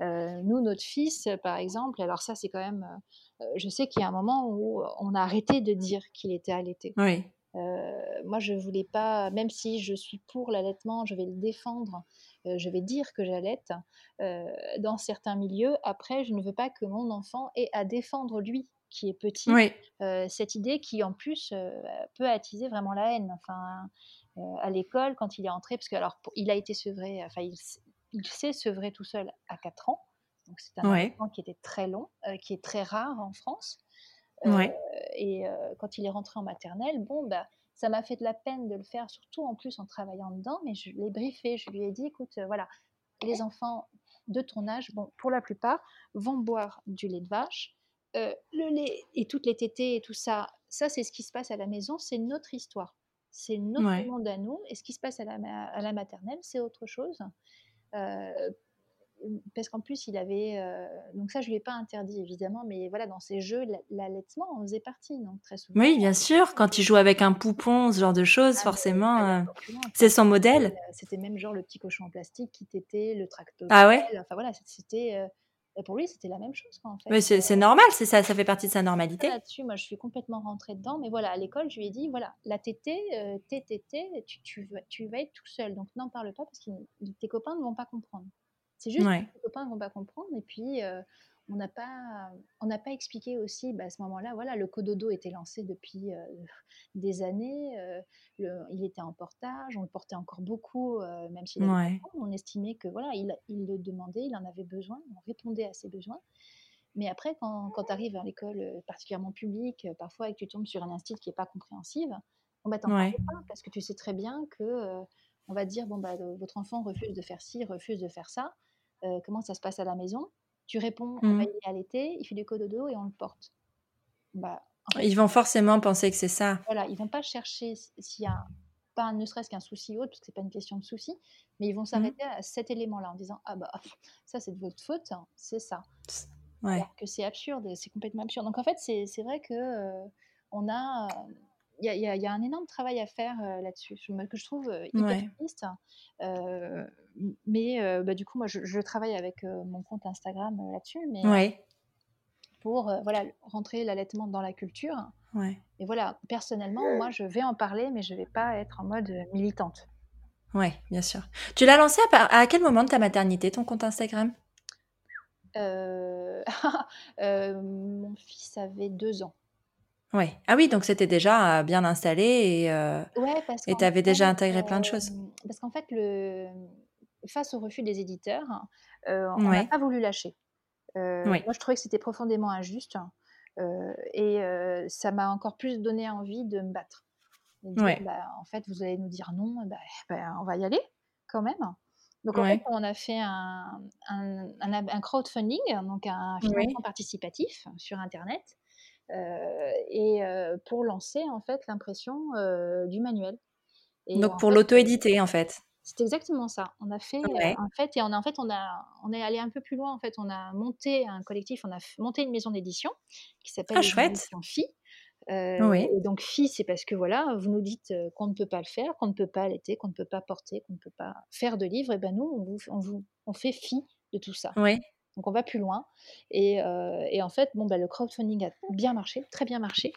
Nous, notre fils, par exemple, alors ça, c'est quand même. Je sais qu'il y a un moment où on a arrêté de dire qu'il était allaité. Oui. Moi, je ne voulais pas, même si je suis pour l'allaitement, je vais le défendre, je vais dire que j'allaite dans certains milieux. Après, je ne veux pas que mon enfant ait à défendre lui, qui est petit, cette idée qui, en plus, peut attiser vraiment la haine. Enfin, à l'école, quand il est entré, parce que il a été sevré, enfin, il s'est sevré tout seul à 4 ans. Donc c'est un allaitement qui était très long, qui est très rare en France. Et quand il est rentré en maternelle, ça m'a fait de la peine de le faire, surtout en plus en travaillant dedans. Mais je l'ai briefé, je lui ai dit, écoute, voilà, les enfants de ton âge, pour la plupart, vont boire du lait de vache. Le lait et toutes les tétées et tout ça, ça c'est ce qui se passe à la maison, c'est notre histoire. C'est notre monde à nous. Et ce qui se passe à la maternelle, c'est autre chose. Parce qu'en plus il avait donc ça je ne lui ai pas interdit évidemment, mais voilà, dans ces jeux l'allaitement en faisait partie, donc très souvent. Oui, bien sûr, quand il joue avec un poupon, ce genre de choses, forcément c'est son modèle. C'était même genre le petit cochon en plastique qui tétait, le tractopelle, enfin voilà, c'était pour lui c'était la même chose quoi, en fait. Mais c'est normal, c'est ça fait partie de sa normalité. Là-dessus moi je suis complètement rentrée dedans, mais voilà, à l'école je lui ai dit voilà, la tétée, tu vas être tout seul, donc n'en parle pas parce que tes copains ne vont pas comprendre. C'est juste que les copains ne vont pas comprendre et puis On n'a pas expliqué aussi, à ce moment-là, voilà, le cododo était lancé depuis des années, il était en portage, on le portait encore beaucoup, même s'il avait pas de temps, on estimait que voilà, il le demandait, il en avait besoin, on répondait à ses besoins. Mais après, quand tu arrives à l'école particulièrement publique, parfois, et que tu tombes sur un institut qui n'est pas compréhensive, on va t'en parler pas, parce que tu sais très bien que on va te dire, votre enfant refuse de faire ci, refuse de faire ça, comment ça se passe à la maison? Tu réponds, on va y aller à l'été, il fait du cododo et on le porte. En fait, ils vont forcément penser que c'est ça. Voilà, ils ne vont pas chercher s'il y a ne serait-ce qu'un souci autre, parce que ce n'est pas une question de souci, mais ils vont s'arrêter à cet élément-là en disant, ça c'est de votre faute, hein, c'est ça. Ouais. Alors que c'est absurde, c'est complètement absurde. Donc en fait, c'est vrai que il y a un énorme travail à faire là-dessus, que je trouve hyper triste. Mais du coup, moi, je travaille avec mon compte Instagram là-dessus, mais pour rentrer l'allaitement dans la culture. Ouais. Et voilà, personnellement, moi, je vais en parler, mais je vais pas être en mode militante. Oui, bien sûr. Tu l'as lancé à quel moment de ta maternité, ton compte Instagram ? Mon fils avait 2 ans. Ouais. Ah oui, donc c'était déjà bien installé et tu avais déjà intégré plein de choses. Parce qu'en fait, face au refus des éditeurs, on n'a pas voulu lâcher. Moi, je trouvais que c'était profondément injuste et ça m'a encore plus donné envie de me battre. De dire, en fait, vous allez nous dire non, on va y aller quand même. Donc, en fait, on a fait un crowdfunding, donc un financement participatif sur Internet. Et pour lancer en fait l'impression du manuel. Et donc pour l'auto-éditer en fait. C'est exactement ça. On a fait on est allé un peu plus loin en fait. On a monté un collectif, on a monté une maison d'édition qui s'appelle Les éditions filles. Et donc filles, c'est parce que voilà, vous nous dites qu'on ne peut pas le faire, qu'on ne peut pas allaiter, qu'on ne peut pas porter, qu'on ne peut pas faire de livres. Et nous, on fait fi de tout ça. Oui. Donc, on va plus loin. Et en fait, le crowdfunding a bien marché, très bien marché.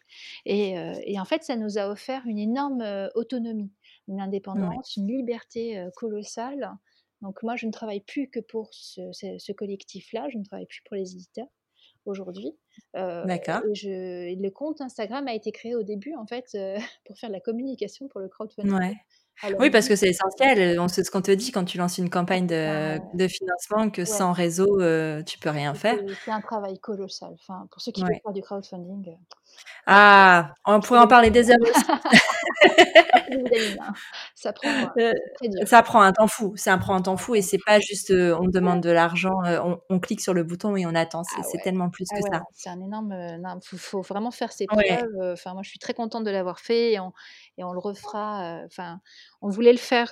Et en fait, ça nous a offert une énorme autonomie, une indépendance, une liberté colossale. Donc, moi, je ne travaille plus que pour ce collectif-là. Je ne travaille plus pour les éditeurs aujourd'hui. D'accord. Et le compte Instagram a été créé au début, en fait, pour faire de la communication pour le crowdfunding. Ouais. Alors, oui, parce que c'est essentiel. C'est ce qu'on te dit quand tu lances une campagne de financement que sans réseau, tu peux rien faire. C'est un travail colossal. Enfin, pour ceux qui veulent faire du crowdfunding. On pourrait en parler des heures aussi. Ça prend très dur. Ça prend un temps fou. Et c'est pas juste on demande de l'argent, on clique sur le bouton et on attend. C'est tellement plus que ça. C'est un énorme. Il faut vraiment faire ses preuves. Enfin, moi, je suis très contente de l'avoir fait et on le refera. On voulait le faire,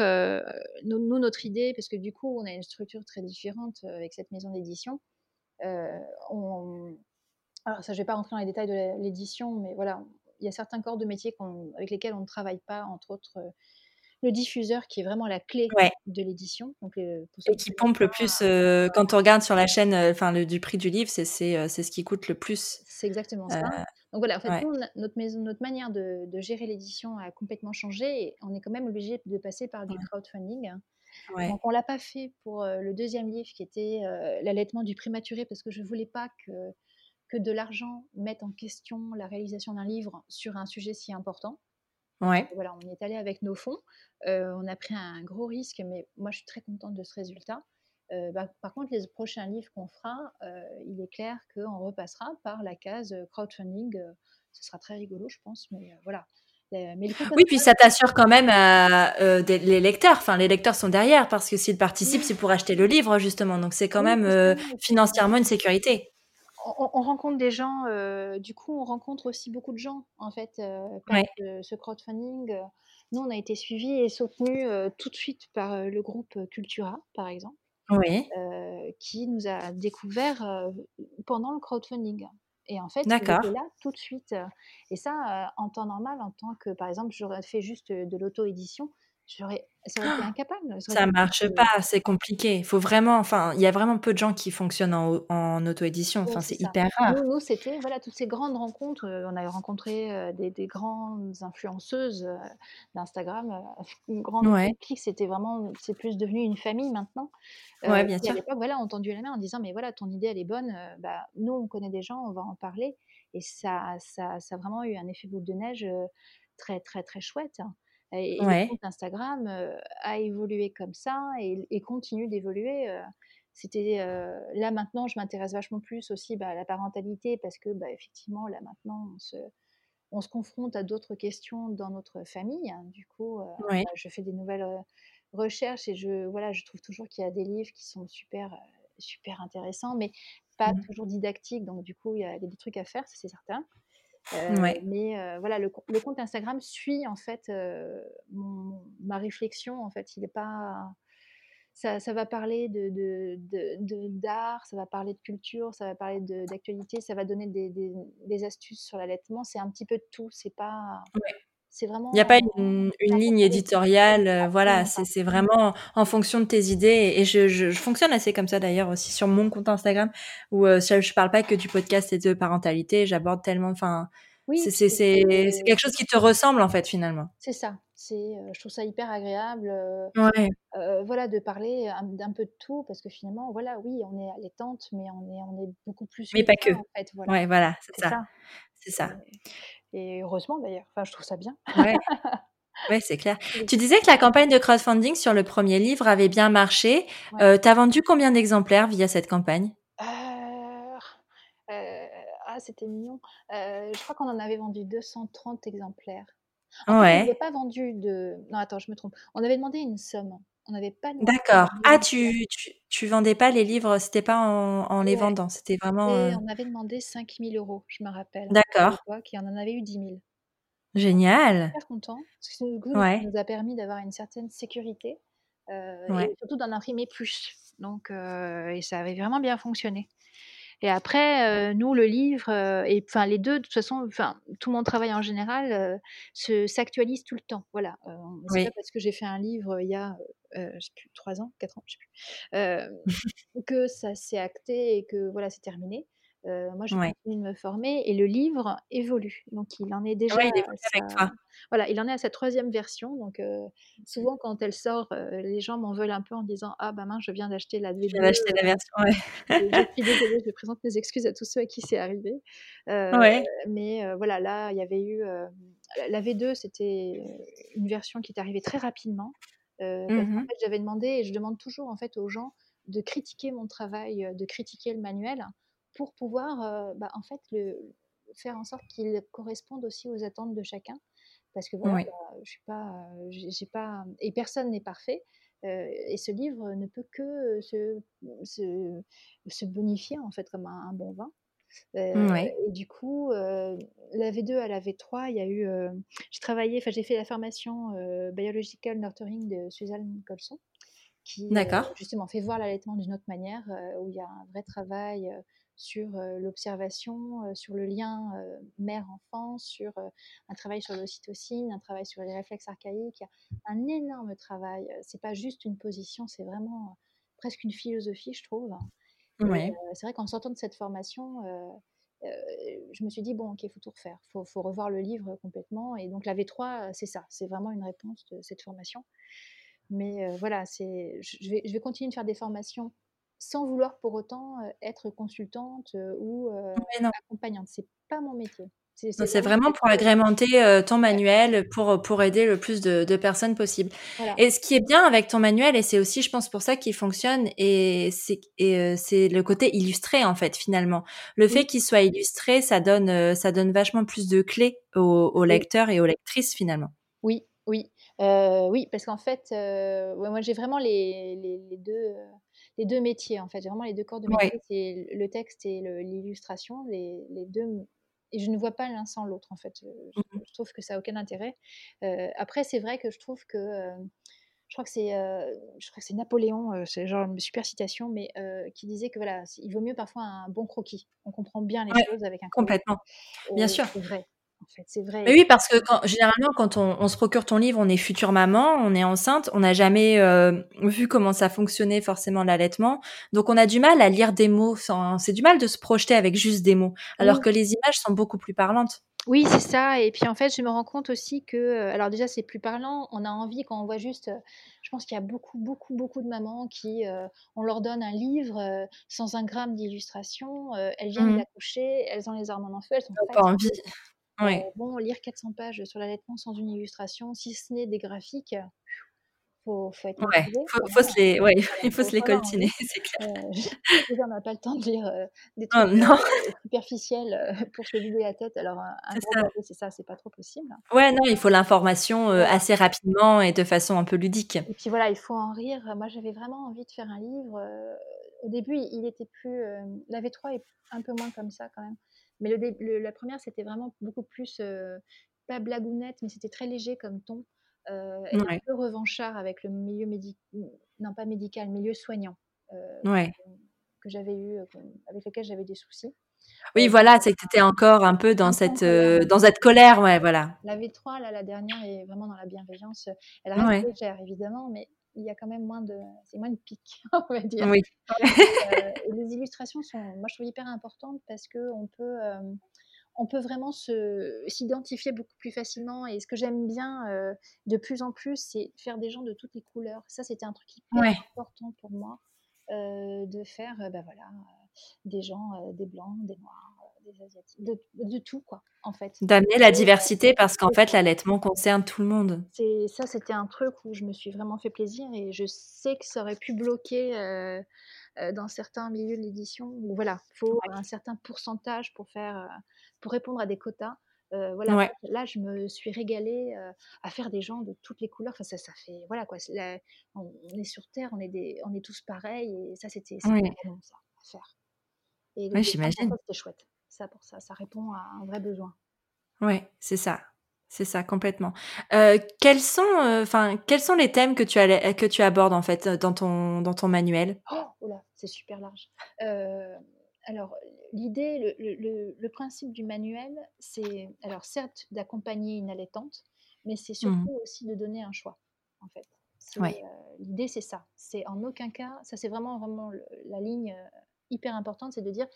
nous, notre idée, parce que du coup, on a une structure très différente avec cette maison d'édition. Alors ça, je ne vais pas rentrer dans les détails de l'édition, mais voilà, il y a certains corps de métier avec lesquels on ne travaille pas, entre autres le diffuseur qui est vraiment la clé de l'édition. Donc, et qui pompe le plus, quand on regarde sur la chaîne du prix du livre, c'est ce qui coûte le plus. C'est exactement ça. Donc voilà, en fait, notre manière de gérer l'édition a complètement changé et on est quand même obligé de passer par du crowdfunding. Ouais. Donc on ne l'a pas fait pour le deuxième livre qui était l'allaitement du prématuré parce que je ne voulais pas que de l'argent mette en question la réalisation d'un livre sur un sujet si important. Ouais. Voilà, on y est allé avec nos fonds, on a pris un gros risque, mais moi je suis très contente de ce résultat. Par contre, les prochains livres qu'on fera, il est clair qu'on repassera par la case crowdfunding. Ce sera très rigolo, je pense, mais voilà. Oui, puis ça t'assure quand même les lecteurs. Enfin, les lecteurs sont derrière parce que s'ils participent, c'est pour acheter le livre, justement. Donc, c'est quand même financièrement une sécurité. On rencontre des gens, du coup, on rencontre aussi beaucoup de gens, en fait, ce crowdfunding. Nous, on a été suivis et soutenus tout de suite par le groupe Cultura, par exemple. Oui. Qui nous a découvert pendant le crowdfunding. Et en fait, j'étais là tout de suite. Et ça, en temps normal, en tant que, par exemple, j'aurais fait juste de l'auto-édition, ça aurait été incapable. Ça ne marche pas, c'est compliqué. Il faut vraiment, enfin, il y a vraiment peu de gens qui fonctionnent en auto-édition. Enfin, c'est hyper rare. Nous, c'était voilà, toutes ces grandes rencontres. On avait rencontré des grandes influenceuses d'Instagram, une grande clique. C'était vraiment, c'est plus devenu une famille maintenant. Ouais, bien sûr. À l'époque, voilà, on tendait la main en disant, mais voilà, ton idée, elle est bonne. Bah, nous, on connaît des gens, on va en parler. Et ça a vraiment eu un effet boule de neige très, très, très chouette. Et le compte Instagram a évolué comme ça et continue d'évoluer. Là, maintenant, je m'intéresse vachement plus aussi à la parentalité parce que, effectivement, là, maintenant, on se confronte à d'autres questions dans notre famille. Hein. Du coup, je fais des nouvelles recherches et je trouve toujours qu'il y a des livres qui sont super, super intéressants, mais pas toujours didactiques. Donc, du coup, il y a des trucs à faire, ça, c'est certain. Mais voilà, le compte Instagram suit en fait ma réflexion. En fait, il est pas ça va parler d'art, ça va parler de culture, ça va parler d'actualité, ça va donner des astuces sur l'allaitement. C'est un petit peu de tout. C'est pas c'est vraiment. Il n'y a pas une ligne éditoriale. Voilà, c'est vraiment en fonction de tes idées. Et je fonctionne assez comme ça d'ailleurs aussi sur mon compte Instagram où je parle pas que du podcast et de parentalité. J'aborde tellement. Enfin, c'est quelque chose qui te ressemble en fait finalement. C'est ça. Je trouve ça hyper agréable. Voilà, de parler d'un peu de tout parce que finalement, voilà, oui, on est allaitante, mais on est beaucoup plus. Mais pas que. En fait, voilà. Ouais, voilà, c'est ça. C'est ça. Et heureusement d'ailleurs, enfin, je trouve ça bien. Ouais, c'est clair. Tu disais que la campagne de crowdfunding sur le premier livre avait bien marché. T'as vendu combien d'exemplaires via cette campagne ? C'était mignon. Je crois qu'on en avait vendu 230 exemplaires. On n'avait pas vendu de... Non, attends, je me trompe. On avait demandé une somme. On n'avait pas... D'accord. Ah, tu vendais pas les livres, c'était pas en les vendant, c'était vraiment... On avait demandé 5 000 euros, je me rappelle. D'accord. À l'époque, et on en avait eu 10 000. Génial. Super content, parce que ça nous a permis d'avoir une certaine sécurité, et surtout d'en imprimer plus. Donc, et ça avait vraiment bien fonctionné. Et après, nous, le livre, et enfin les deux, de toute façon, enfin tout mon travail en général s'actualise tout le temps. Voilà. C'est pas parce que j'ai fait un livre il y a 3 ans, 4 ans, je sais plus, que ça s'est acté et que voilà, c'est terminé. Moi, je continue de me former et le livre évolue. Donc, il en est déjà. Ouais, il évolue avec toi. Voilà, il en est à sa 3e version. Donc, souvent, quand elle sort, les gens m'en veulent un peu en disant ah, ben, mince, je viens d'acheter la DVD. Je viens d'acheter la version. Je suis désolée, je présente mes excuses à tous ceux à qui c'est arrivé. Mais voilà, là, il y avait eu la V2, c'était une version qui est arrivée très rapidement. En fait, j'avais demandé et je demande toujours en fait aux gens de critiquer mon travail, de critiquer le manuel, pour pouvoir en fait faire en sorte qu'il corresponde aussi aux attentes de chacun, parce que voilà, je suis pas, j'ai pas, et personne n'est parfait, et ce livre ne peut que se bonifier en fait comme un bon vin. Et du coup, la V2 à la V3, il y a eu, j'ai fait la formation Biological nurturing de Suzanne Colson, qui justement fait voir l'allaitement d'une autre manière, où il y a un vrai travail sur l'observation, sur le lien mère-enfant, sur un travail sur l'ocytocine, un travail sur les réflexes archaïques. Il y a un énorme travail. C'est pas juste une position, c'est vraiment presque une philosophie, je trouve. Et, c'est vrai qu'en sortant de cette formation, je me suis dit, bon, ok, il faut tout refaire. Il faut revoir le livre complètement. Et donc la V3, c'est ça. C'est vraiment une réponse de cette formation. Mais voilà, je vais continuer de faire des formations sans vouloir pour autant être consultante ou accompagnante. C'est pas mon métier. C'est vraiment pour agrémenter ton manuel, pour aider le plus de personnes possible. Voilà. Et ce qui est bien avec ton manuel, et c'est aussi, je pense, pour ça qu'il fonctionne, et c'est le côté illustré, en fait, finalement. Le fait qu'il soit illustré, ça donne vachement plus de clés aux lecteurs et aux lectrices, finalement. Oui, parce qu'en fait, moi j'ai vraiment les deux métiers en fait. J'ai vraiment les deux corps de métier, c'est le texte et l'illustration. Les deux, et je ne vois pas l'un sans l'autre en fait. Je trouve que ça n'a aucun intérêt. Après, c'est vrai que je trouve que je crois que c'est Napoléon, c'est genre une super citation, mais qui disait que voilà, il vaut mieux parfois un bon croquis. On comprend bien les choses avec un croquis. Complètement, bien sûr. C'est vrai. en fait, c'est vrai. Mais oui, parce que généralement, quand on se procure ton livre, on est future maman, on est enceinte, on n'a jamais vu comment ça fonctionnait forcément l'allaitement, donc on a du mal à lire des mots, c'est du mal de se projeter avec juste des mots, alors que les images sont beaucoup plus parlantes. Oui, c'est ça. Et puis, en fait, je me rends compte aussi que... Alors déjà, c'est plus parlant. On a envie, quand on voit juste... Je pense qu'il y a beaucoup de mamans qui... on leur donne un livre sans un gramme d'illustration. Elles viennent d'accoucher. Elles ont les hormones en feu. Elles n'ont pas envie. Ouais. Bon, lire 400 pages sur l'allaitement sans une illustration, si ce n'est des graphiques... Faut être motivé, il faut se les coltiner, c'est clair. On n'a pas le temps de lire des trucs superficiels pour se vider la tête. Alors, un gros papier, c'est ça, c'est pas trop possible. Ouais, non, il faut l'information assez rapidement et de façon un peu ludique. Et puis voilà, il faut en rire. Moi, j'avais vraiment envie de faire un livre. Au début, il était plus. La V3 est un peu moins comme ça quand même. Mais la première, c'était vraiment beaucoup plus pas blagounette, mais c'était très léger comme ton. Un peu revanchard avec le milieu milieu soignant que j'avais eu, avec lequel j'avais des soucis. Oui, voilà, c'est que tu étais encore un peu dans cette colère, ouais, voilà. La V3, là, la dernière, est vraiment dans la bienveillance. Elle reste légère, évidemment, mais il y a quand même c'est moins de pique, on va dire. Oui. Et les illustrations sont, moi, je trouve hyper importantes parce qu'on peut... on peut vraiment s'identifier beaucoup plus facilement. Et ce que j'aime bien de plus en plus, c'est faire des gens de toutes les couleurs. Ça, c'était un truc hyper important pour moi, de faire des gens, des blancs, des noirs, des asiatiques, de tout, quoi, en fait. D'amener la diversité, parce qu'en fait, l'allaitement concerne tout le monde. Ça, c'était un truc où je me suis vraiment fait plaisir, et je sais que ça aurait pu bloquer... dans certains milieux de l'édition, où faut un certain pourcentage pour répondre à des quotas. Là, je me suis régalée à faire des gens de toutes les couleurs. Enfin, ça fait on est sur Terre, on est tous pareils, et ça, c'était vraiment ça à faire. Et donc, j'imagine. C'était chouette. Ça, pour ça, ça répond à un vrai besoin. Ouais, c'est ça. C'est ça, complètement. Quels sont les thèmes que tu abordes, en fait, dans ton manuel ? Oh là, c'est super large. Alors, l'idée, le principe du manuel, c'est, alors certes, d'accompagner une allaitante, mais c'est surtout aussi de donner un choix, en fait. L'idée, c'est ça. C'est en aucun cas, ça c'est vraiment la ligne hyper importante, c'est de dire,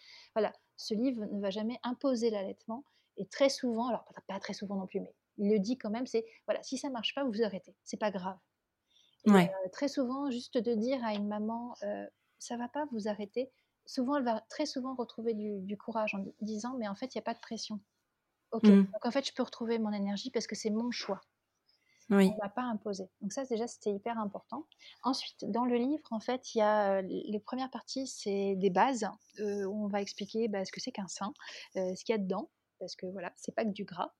ce livre ne va jamais imposer l'allaitement, et très souvent, alors pas très souvent non plus, mais il le dit quand même, c'est si ça marche pas, vous arrêtez, c'est pas grave. Très souvent, juste de dire à une maman ça va pas, vous arrêtez, souvent elle va très souvent retrouver du courage en disant mais en fait il y a pas de pression. Donc en fait je peux retrouver mon énergie parce que c'est mon choix. On m'a pas imposé. Donc ça déjà c'était hyper important. Ensuite dans le livre en fait il y a les premières parties, c'est des bases où on va expliquer ce que c'est qu'un sein, ce qu'il y a dedans. Parce que c'est pas que du gras.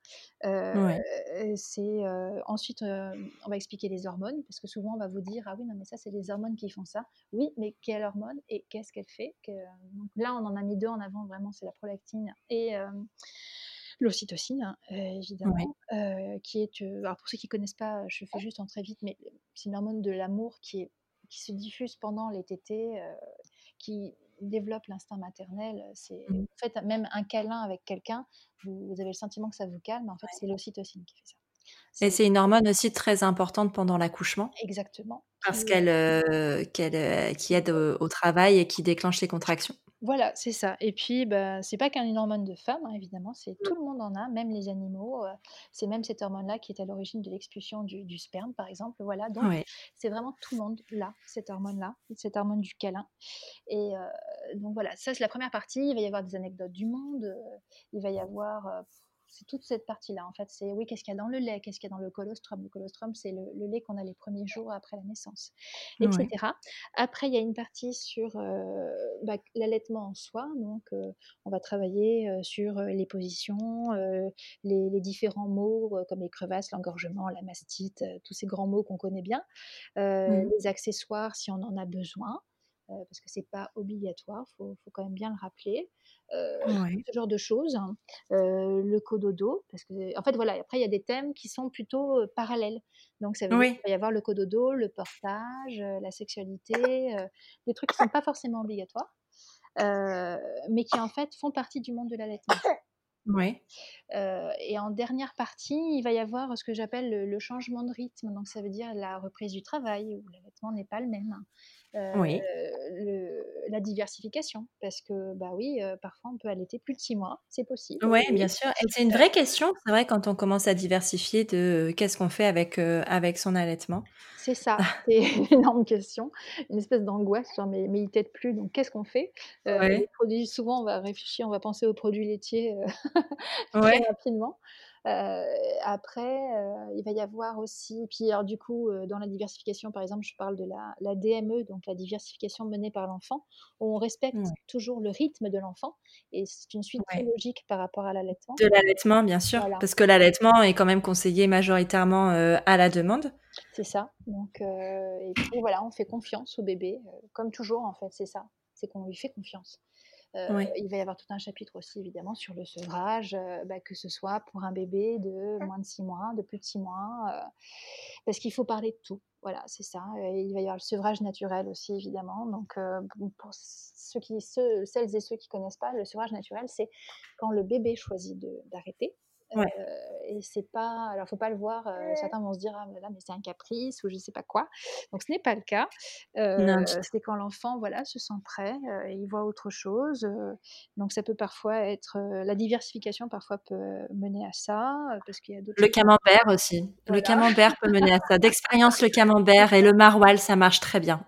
Ensuite, on va expliquer les hormones, parce que souvent on va vous dire ah oui non mais ça c'est les hormones qui font ça. Oui, mais quelle hormone et qu'est-ce qu'elle fait Donc là on en a mis deux en avant vraiment, c'est la prolactine et l'ocytocine évidemment, qui est. Alors pour ceux qui connaissent pas, je fais juste en très vite, mais c'est une hormone de l'amour qui se diffuse pendant les tétés, qui développe l'instinct maternel. C'est en fait même un câlin avec quelqu'un, vous avez le sentiment que ça vous calme. En fait, c'est l'ocytocine qui fait ça. Et c'est une hormone aussi très importante pendant l'accouchement. Exactement. Parce qu'elle aide au travail et qui déclenche les contractions. Voilà, c'est ça. Et puis, c'est pas qu'une hormone de femme, hein, évidemment. C'est tout le monde en a, même les animaux. C'est même cette hormone-là qui est à l'origine de l'expulsion du sperme, par exemple. Voilà. Donc, c'est vraiment tout le monde là, cette hormone-là, cette hormone du câlin. Et donc voilà, ça c'est la première partie. Il va y avoir des anecdotes du monde. Il va y avoir c'est toute cette partie-là, en fait. C'est, oui, qu'est-ce qu'il y a dans le lait ? Qu'est-ce qu'il y a dans le colostrum ? Le colostrum, c'est le lait qu'on a les premiers jours après la naissance, etc. Ouais. Après, il y a une partie sur l'allaitement en soi. Donc, on va travailler sur les positions, les différents mots, comme les crevasses, l'engorgement, la mastite, tous ces grands mots qu'on connaît bien. Les accessoires, si on en a besoin. Parce que c'est pas obligatoire, faut quand même bien le rappeler, ce genre de choses, hein. Le cododo, parce que en fait après il y a des thèmes qui sont plutôt parallèles, donc ça veut dire qu'il va y avoir le cododo, le portage, la sexualité, des trucs qui sont pas forcément obligatoires, mais qui en fait font partie du monde de l'allaitement. Oui. Et en dernière partie, il va y avoir ce que j'appelle le changement de rythme. Donc, ça veut dire la reprise du travail, où l'allaitement n'est pas le même. Oui. La diversification, parce que, bah oui, parfois, on peut allaiter plus de 6 mois, c'est possible. Oui, bien sûr. Et c'est une vraie question, c'est vrai, quand on commence à diversifier, de qu'est-ce qu'on fait avec son allaitement. C'est ça, c'est une énorme question, une espèce d'angoisse, genre, mais il t'aide plus, donc qu'est-ce qu'on fait ouais. Les produits, souvent, on va réfléchir, on va penser aux produits laitiers très rapidement. Après, il va y avoir aussi, et puis alors du coup, dans la diversification, par exemple, je parle de la DME, donc la diversification menée par l'enfant, où on respecte toujours le rythme de l'enfant, et c'est une suite très logique par rapport à l'allaitement. De l'allaitement, bien sûr, voilà. Parce que l'allaitement est quand même conseillé majoritairement à la demande. C'est ça, donc et puis voilà, on fait confiance au bébé, comme toujours en fait, c'est ça, c'est qu'on lui fait confiance. Il va y avoir tout un chapitre aussi, évidemment, sur le sevrage, que ce soit pour un bébé de moins de 6 mois, de plus de 6 mois, parce qu'il faut parler de tout. Voilà, c'est ça. Et il va y avoir le sevrage naturel aussi, évidemment. Donc, pour celles et ceux qui ne connaissent pas, le sevrage naturel, c'est quand le bébé choisit d'arrêter. Et c'est pas, alors faut pas le voir, certains vont se dire ah, mais c'est un caprice ou je sais pas quoi, donc ce n'est pas le cas, c'est quand l'enfant se sent prêt, il voit autre chose, donc ça peut parfois être, la diversification parfois peut mener à ça, parce qu'il y a d'autres le camembert choses. Aussi, voilà. Le camembert peut mener à ça, d'expérience le camembert et le maroilles ça marche très bien.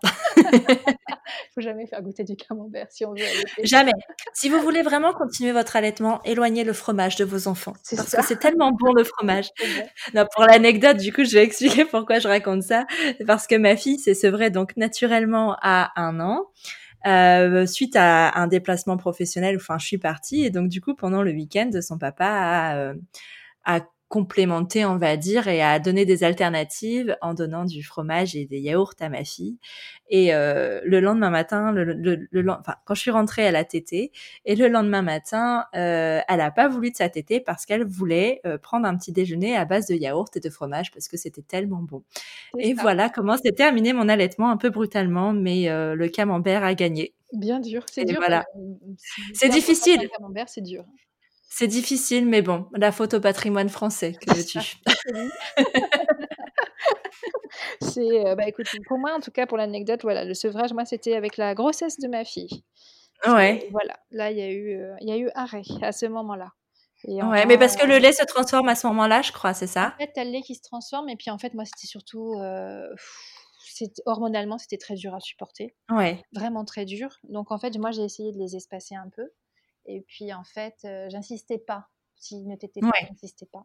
Faut jamais faire goûter du camembert si on veut allaiter. Jamais. Si vous voulez vraiment continuer votre allaitement, éloignez le fromage de vos enfants. C'est parce ça. Que c'est tellement bon le fromage. Non, pour l'anecdote, du coup, je vais expliquer pourquoi je raconte ça. C'est parce que ma fille s'est sevrée donc naturellement à 1 an. Suite à un déplacement professionnel, je suis partie et donc du coup pendant le week-end, son papa a complémenter, on va dire, et à donner des alternatives en donnant du fromage et des yaourts à ma fille. Et le lendemain matin, quand je suis rentrée, elle a tété. Et le lendemain matin, elle a pas voulu de sa tétée parce qu'elle voulait prendre un petit déjeuner à base de yaourt et de fromage parce que c'était tellement bon. C'est et ça. Voilà comment s'est terminé mon allaitement, un peu brutalement, mais le camembert a gagné. Bien dur, c'est et dur. Voilà. C'est difficile. Le camembert, c'est dur. C'est difficile, mais bon, la faute au patrimoine français, que veux-tu. C'est, écoute, pour moi, en tout cas, pour l'anecdote, le sevrage, moi, c'était avec la grossesse de ma fille. Ouais. Et voilà, là, il y a eu arrêt à ce moment-là. Mais parce que le lait se transforme à ce moment-là, je crois, c'est ça. En fait, t'as le lait qui se transforme, et puis en fait, moi, c'était surtout... hormonalement, c'était très dur à supporter. Ouais. Vraiment très dur. Donc, en fait, moi, j'ai essayé de les espacer un peu. Et puis, en fait, j'insistais pas. Si ne t'étais pas, j'insistais pas.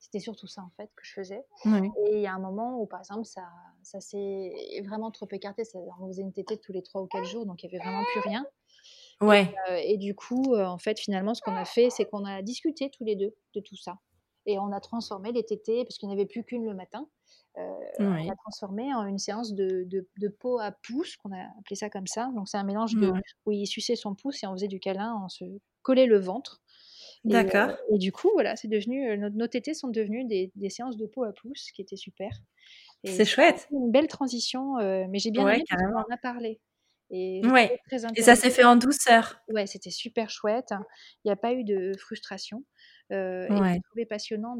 C'était surtout ça, en fait, que je faisais. Oui. Et il y a un moment où, par exemple, ça s'est vraiment trop écarté. On faisait une tétée tous les 3 ou 4 jours, donc il n'y avait vraiment plus rien. Ouais. Et du coup, en fait, finalement, ce qu'on a fait, c'est qu'on a discuté tous les deux de tout ça. Et on a transformé les tétées, parce qu'il n'y en avait plus qu'une le matin. On l'a transformé en une séance de peau à pouce, qu'on a appelé ça comme ça. Donc c'est un mélange où il suçait son pouce et on faisait du câlin, on se collait le ventre. D'accord. Et du coup, c'est devenu, nos tétés sont devenues des séances de peau à pouce, qui étaient super. Et c'est chouette. Une belle transition, mais j'ai bien aimé parce qu'on en a parlé. Et ça s'est fait en douceur. Ouais, c'était super chouette. Il n'y a pas eu de frustration. Et j'ai trouvé passionnant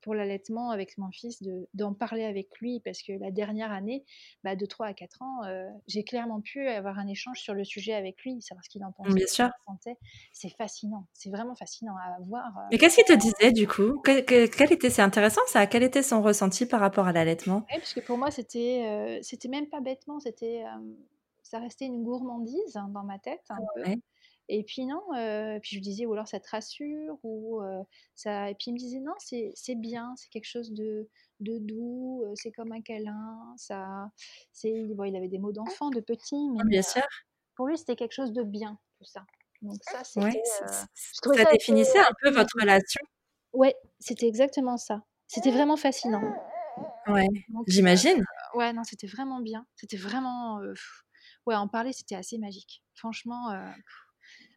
pour l'allaitement avec mon fils, d'en parler avec lui, parce que la dernière année, de 3 à 4 ans, j'ai clairement pu avoir un échange sur le sujet avec lui, savoir ce qu'il en pensait, ce qu'il sentait. C'est fascinant, c'est vraiment fascinant à voir. Mais qu'est-ce qu'il te disait du coup ? C'est intéressant ça, quel était son ressenti par rapport à l'allaitement ? Oui, parce que pour moi, c'était même pas bêtement, ça restait une gourmandise dans ma tête un peu. Et puis non, puis je lui disais, ou alors ça te rassure, ou ça. Et puis il me disait non, c'est bien, c'est quelque chose de doux, c'est comme un câlin, ça. Il avait des mots d'enfant, de petit, mais bien sûr. Pour lui c'était quelque chose de bien tout ça. Donc ça c'était. Ça définissait un peu votre relation. Ouais, c'était exactement ça. C'était vraiment fascinant. Ouais. Donc, j'imagine. Non, c'était vraiment bien. C'était vraiment. En parler c'était assez magique. Franchement.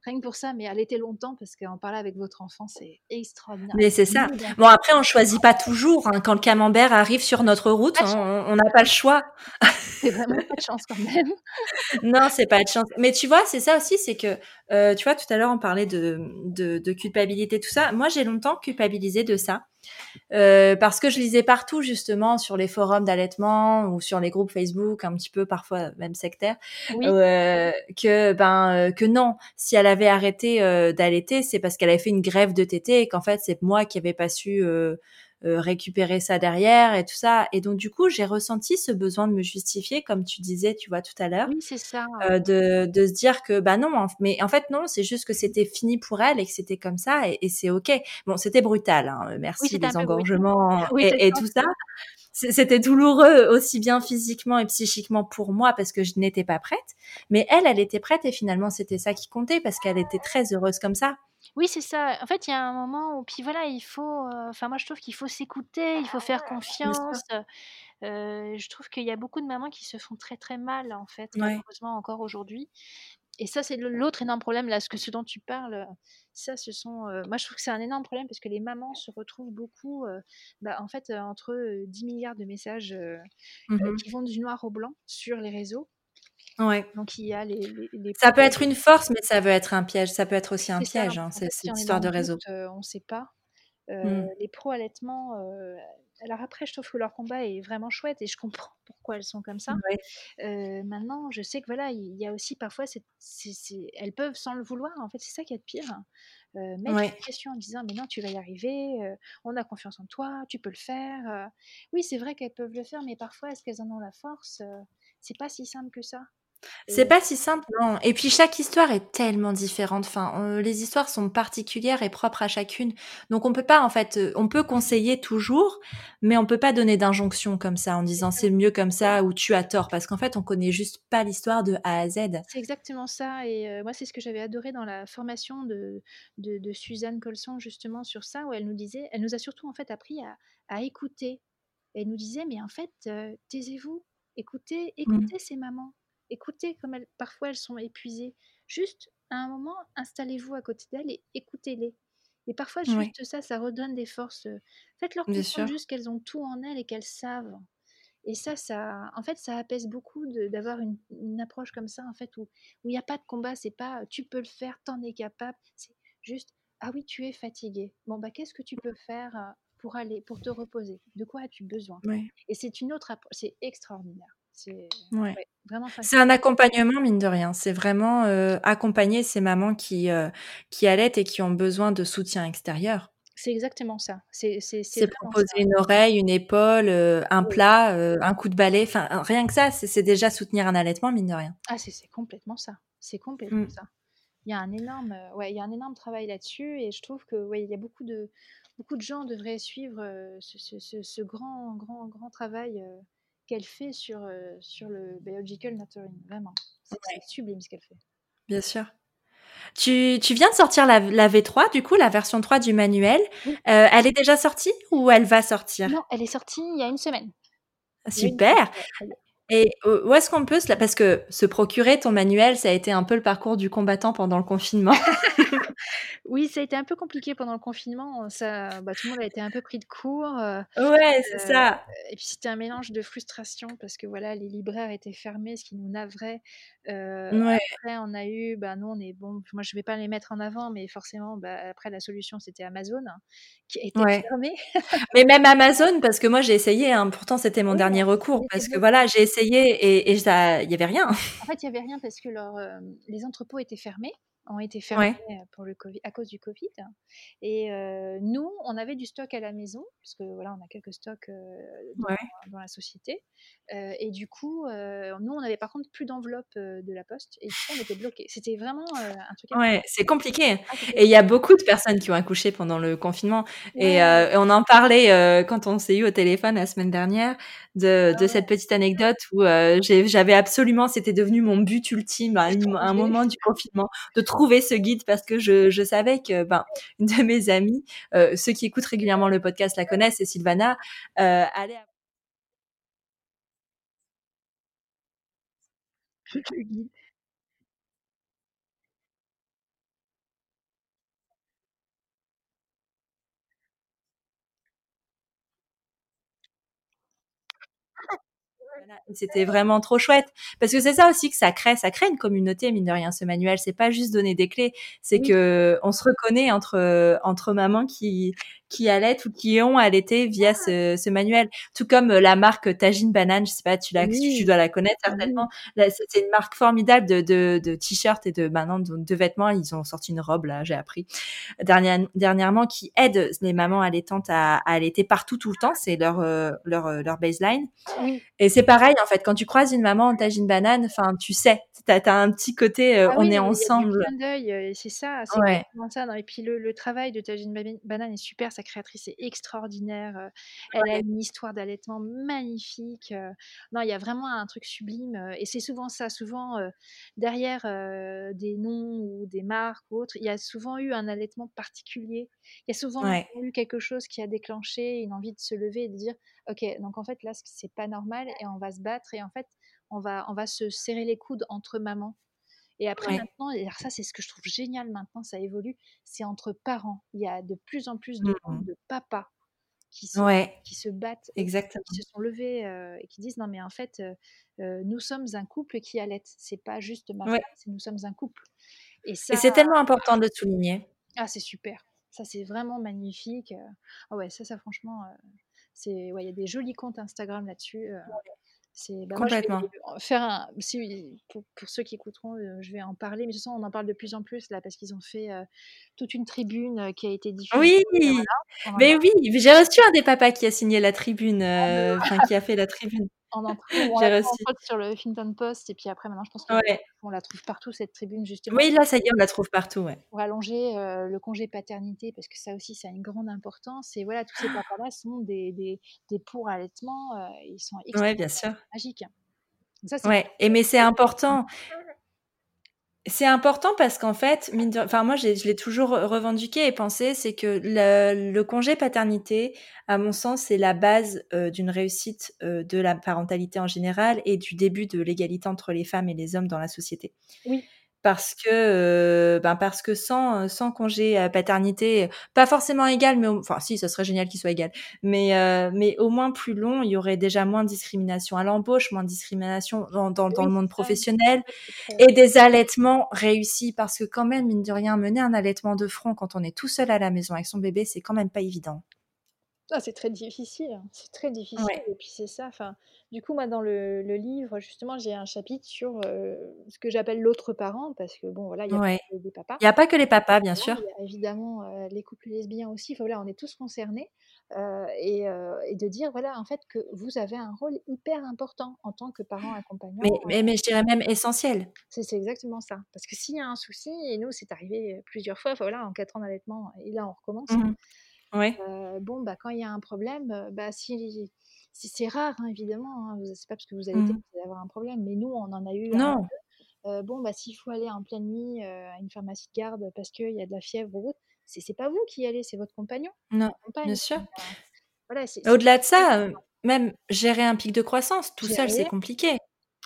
rien que pour ça, mais allaiter longtemps, parce qu'en parler avec votre enfant, c'est extraordinaire. Mais c'est ça. Bon, après, on ne choisit pas toujours. Hein. Quand le camembert arrive sur notre route, on n'a pas le choix. C'est vraiment pas de chance quand même. Non, c'est pas de chance. Mais tu vois, c'est ça aussi, c'est que, tu vois, tout à l'heure, on parlait de culpabilité, tout ça. Moi, j'ai longtemps culpabilisé de ça. Parce que je lisais partout justement sur les forums d'allaitement ou sur les groupes Facebook un petit peu parfois même sectaires, que non, si elle avait arrêté d'allaiter, c'est parce qu'elle avait fait une grève de tétés et qu'en fait c'est moi qui n'avais pas su récupérer ça derrière et tout ça. Et donc du coup j'ai ressenti ce besoin de me justifier, comme tu disais, tu vois, tout à l'heure. Oui, c'est ça. De se dire que bah non, mais en fait non, c'est juste que c'était fini pour elle et que c'était comme ça, et c'est ok. Bon, c'était brutal, hein, merci, oui, les engorgements et tout ça. C'était douloureux aussi bien physiquement et psychiquement pour moi parce que je n'étais pas prête, mais elle était prête et finalement c'était ça qui comptait parce qu'elle était très heureuse comme ça. Oui, c'est ça. En fait, il y a un moment où, puis voilà, il faut... moi, je trouve qu'il faut s'écouter, il faut faire confiance. Je trouve qu'il y a beaucoup de mamans qui se font très, très mal, en fait, malheureusement, encore aujourd'hui. Et ça, c'est l'autre énorme problème, là, ce dont tu parles. Ça, ce sont... moi, je trouve que c'est un énorme problème parce que les mamans se retrouvent beaucoup, en fait, entre 10 milliards de messages qui vont du noir au blanc sur les réseaux. Ouais. Donc il y a les ça peut être une force, mais ça peut être un piège. Ça peut être aussi un piège. Ça, c'est cette histoire de réseau. On ne sait pas. Les pro-allaitements. Alors après, je trouve que leur combat est vraiment chouette et je comprends pourquoi elles sont comme ça. Maintenant, je sais que voilà, il y a aussi parfois, elles peuvent sans le vouloir. En fait, c'est ça qui est de pire. Mettre une pression en disant mais non, tu vas y arriver. On a confiance en toi. Tu peux le faire. Oui, c'est vrai qu'elles peuvent le faire, mais parfois, est-ce qu'elles en ont la force? C'est pas si simple que ça. C'est pas si simple, non. Et puis chaque histoire est tellement différente. Enfin, les histoires sont particulières et propres à chacune. Donc on peut pas, en fait, on peut conseiller toujours, mais on peut pas donner d'injonction comme ça en disant c'est mieux comme ça ou tu as tort, parce qu'en fait on connaît juste pas l'histoire de A à Z. C'est exactement ça. Et moi c'est ce que j'avais adoré dans la formation de Suzanne Colson justement sur ça, où elle nous disait, elle nous a surtout en fait appris à écouter. Et elle nous disait mais en fait taisez-vous. Écoutez ces mamans. Écoutez comme parfois elles sont épuisées. Juste, à un moment, installez-vous à côté d'elles et écoutez-les. Et parfois, juste ça redonne des forces. Faites-leur comprendre juste qu'elles ont tout en elles et qu'elles savent. Et ça en fait, ça apaise beaucoup d'avoir une approche comme ça, en fait, où il n'y a pas de combat. C'est pas « tu peux le faire, t'en es capable ». C'est juste « ah oui, tu es fatiguée. Bon, bah, qu'est-ce que tu peux faire ?» pour te reposer, de quoi as-tu besoin? Et c'est une autre approche, c'est extraordinaire. Vraiment c'est un accompagnement, mine de rien. C'est vraiment accompagner ces mamans qui allaitent et qui ont besoin de soutien extérieur. C'est exactement ça. C'est proposer une oreille, une épaule, un plat, un coup de balai. Enfin, rien que ça, c'est déjà soutenir un allaitement, mine de rien. Ah, c'est complètement ça. C'est complètement ça. Il y a un énorme travail là-dessus et je trouve que il y a beaucoup de gens devraient suivre ce grand travail qu'elle fait sur le biological nurturing. Vraiment, c'est sublime ce qu'elle fait. Bien sûr. Tu viens de sortir la V3, du coup, la version 3 du manuel. Elle est déjà sortie ou elle va sortir? Non, elle est sortie il y a une semaine. Super. Et où est-ce qu'on peut parce que se procurer ton manuel, ça a été un peu le parcours du combattant pendant le confinement. Oui, ça a été un peu compliqué pendant le confinement. Ça, tout le monde a été un peu pris de court. C'est ça. Et puis c'était un mélange de frustration parce que voilà, les libraires étaient fermés, ce qui nous navrait. Après, on a eu, nous, on est bon. Moi, je vais pas les mettre en avant, mais forcément, après la solution, c'était Amazon qui était fermée. Mais même Amazon, parce que moi, j'ai essayé. Pourtant, c'était mon dernier recours parce que voilà, j'ai essayé. Et ça, il n'y avait rien. En fait, il n'y avait rien parce que les entrepôts ont été fermés pour le COVID, à cause du Covid. Et nous, on avait du stock à la maison, parce que voilà, on a quelques stocks dans la société. Et du coup, nous, on n'avait par contre plus d'enveloppe de la poste. Et du coup, on était bloqués. C'était vraiment un truc... c'est compliqué. Et il y a beaucoup de personnes qui ont accouché pendant le confinement. Ouais. Et on en parlait quand on s'est eu au téléphone la semaine dernière de cette petite anecdote où j'avais absolument... C'était devenu mon but ultime à un moment du confinement, de trouver ce guide parce que je savais que une de mes amies, ceux qui écoutent régulièrement le podcast la connaissent, c'est Sylvana, allait... Voilà, c'était vraiment trop chouette. Parce que c'est ça aussi que ça crée une communauté, mine de rien, ce manuel. C'est pas juste donner des clés, c'est que on se reconnaît entre mamans qui allaitent ou qui ont allaité via ce manuel. Tout comme la marque Tajine Banane, je sais pas, tu dois la connaître certainement. Là, c'est une marque formidable de t-shirts et de vêtements. Ils ont sorti une robe, là, j'ai appris, dernièrement, qui aide les mamans allaitantes à allaiter partout, tout le temps. C'est leur baseline. Oui. Et c'est pareil, en fait, quand tu croises une maman en Tajine Banane, enfin, tu sais, t'as un petit côté, on est ensemble. Il y a du clin d'œil, c'est ça, c'est exactement ça. Non, et puis le travail de Tajine Banane est super, sa créatrice est extraordinaire. Elle a une histoire d'allaitement magnifique. Non, il y a vraiment un truc sublime. Et c'est souvent ça, derrière des noms ou des marques ou autres, il y a souvent eu un allaitement particulier. Il y a souvent eu quelque chose qui a déclenché une envie de se lever et de dire, ok, donc en fait là, c'est pas normal et on va se battre et en fait, on va se serrer les coudes entre mamans. Et après maintenant, et alors ça c'est ce que je trouve génial maintenant, ça évolue, c'est entre parents. Il y a de plus en plus de papas qui se battent, qui se sont levés et qui disent non mais en fait, nous sommes un couple qui allait. C'est pas juste ma femme, c'est nous sommes un couple. Et ça, et c'est tellement important de le souligner. Ah c'est super, ça c'est vraiment magnifique. Ça franchement, il y a des jolis comptes Instagram là-dessus. C'est, complètement. Moi, pour ceux qui écouteront, je vais en parler. Mais de toute façon, on en parle de plus en plus là parce qu'ils ont fait toute une tribune qui a été diffusée. Oui, voilà, mais j'ai reçu un des papas qui a signé la tribune, qui a fait la tribune. On l'a trouve sur le Huffington Post et puis après maintenant je pense qu'on la trouve partout cette tribune justement. Oui là ça y est on la trouve partout pour allonger le congé paternité parce que ça aussi ça a une grande importance et voilà tous ces papas là sont des pour allaitement ils sont extrêmement magiques. Ça, c'est mais c'est important. C'est important parce qu'en fait, moi, je l'ai toujours revendiqué et pensé, c'est que le congé paternité, à mon sens, c'est la base d'une réussite de la parentalité en général et du début de l'égalité entre les femmes et les hommes dans la société. Oui. Parce que sans congé paternité, pas forcément égal, mais si, ce serait génial qu'il soit égal, mais au moins plus long, il y aurait déjà moins de discrimination à l'embauche, moins de discrimination dans le monde professionnel, et des allaitements réussis, parce que quand même, mine de rien, mener un allaitement de front quand on est tout seul à la maison avec son bébé, c'est quand même pas évident. Ah, c'est très difficile, et puis c'est ça, du coup moi dans le livre justement j'ai un chapitre sur ce que j'appelle l'autre parent parce que il y a pas que des papas. Il n'y a pas que les papas bien sûr. Il y a évidemment les couples lesbiens aussi, on est tous concernés et de dire en fait que vous avez un rôle hyper important en tant que parent accompagnant. Mais je dirais même essentiel. C'est exactement ça, parce que s'il y a un souci, et nous c'est arrivé plusieurs fois, en 4 ans d'allaitement et là on recommence. Mm-hmm. Quand il y a un problème, si c'est rare évidemment, c'est pas parce que vous allaitez que vous allez avoir un problème, mais nous on en a eu. Non. S'il faut aller en pleine nuit à une pharmacie de garde parce qu'il y a de la fièvre ou autre, c'est pas vous qui y allez, c'est votre compagnon. Non. Bien sûr. C'est au-delà de ça, même gérer un pic de croissance tout seul, c'est compliqué.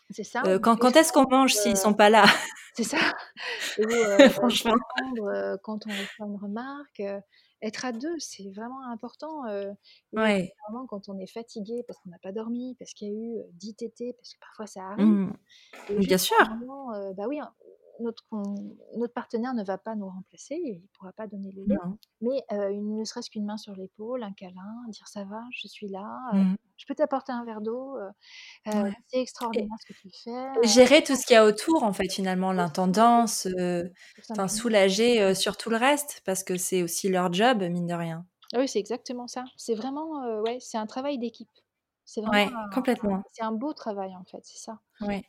C'est ça. Quand est-ce qu'on mange s'ils sont pas là? C'est ça. Et, franchement, quand on reçoit une remarque. Être à deux, c'est vraiment important. Vraiment quand on est fatigué, parce qu'on n'a pas dormi, parce qu'il y a eu 10 tétés, parce que parfois ça arrive. Bien sûr. Notre partenaire ne va pas nous remplacer, il ne pourra pas donner le lait. Mais ne serait-ce qu'une main sur l'épaule, un câlin, dire ça va, je suis là, je peux t'apporter un verre d'eau. C'est extraordinaire ce que tu fais. Gérer tout ce qu'il y a autour, en fait, finalement, l'intendance, soulager sur tout le reste, parce que c'est aussi leur job, mine de rien. Ah oui, c'est exactement ça. C'est vraiment, c'est un travail d'équipe. C'est vraiment complètement. C'est un beau travail, en fait, c'est ça. Ouais.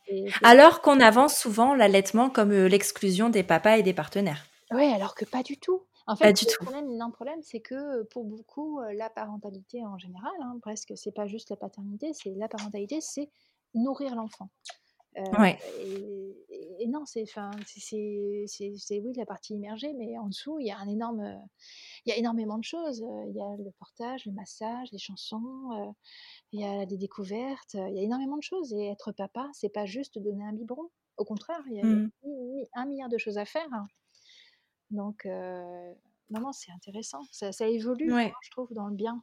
Alors qu'on avance souvent l'allaitement comme l'exclusion des papas et des partenaires. Oui, alors que pas du tout. En fait, le problème, c'est que pour beaucoup, la parentalité en général, presque, c'est pas juste la paternité, c'est nourrir l'enfant. Et non, c'est la partie immergée, mais en dessous, il y a énormément de choses. Il y a le portage, le massage, les chansons, il y a des découvertes, il y a énormément de choses. Et être papa, c'est pas juste donner un biberon. Au contraire, il y a un milliard de choses à faire. Donc, c'est intéressant. Ça évolue, je trouve, dans le bien.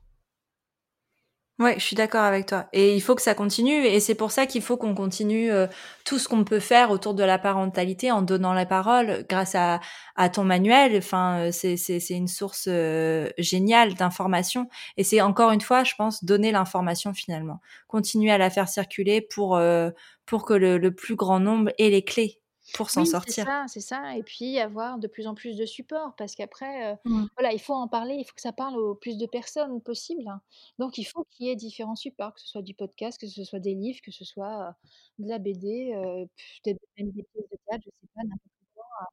Ouais, je suis d'accord avec toi. Et il faut que ça continue. Et c'est pour ça qu'il faut qu'on continue tout ce qu'on peut faire autour de la parentalité en donnant la parole grâce à ton manuel. Enfin, c'est une source géniale d'information. Et c'est encore une fois, je pense, donner l'information finalement. Continuer à la faire circuler pour que le plus grand nombre ait les clés pour s'en sortir. C'est ça. Et puis avoir de plus en plus de support parce qu'après, voilà, il faut en parler, il faut que ça parle au plus de personnes possible. Donc il faut qu'il y ait différents supports, que ce soit du podcast, que ce soit des livres, que ce soit de la BD, peut-être même des pièces de théâtre, je sais pas, n'importe quoi.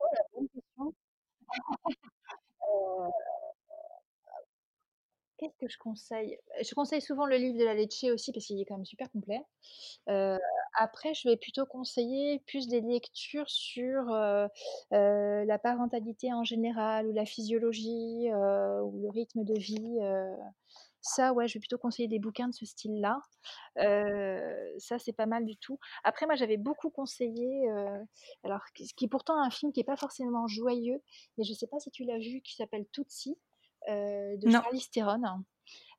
Oh, la bonne question. Euh, Qu'est-ce que je conseille? Je conseille souvent le livre de la Lecce aussi parce qu'il est quand même super complet. Euh, Après, je vais plutôt conseiller plus des lectures sur la parentalité en général ou la physiologie ou le rythme de vie. Ça, ouais, je vais plutôt conseiller des bouquins de ce style-là. Ça, c'est pas mal du tout. Après, moi, j'avais beaucoup conseillé, alors, ce qui est pourtant un film qui n'est pas forcément joyeux, mais je ne sais pas si tu l'as vu, qui s'appelle Tutsi, de Non. Charlize Theron.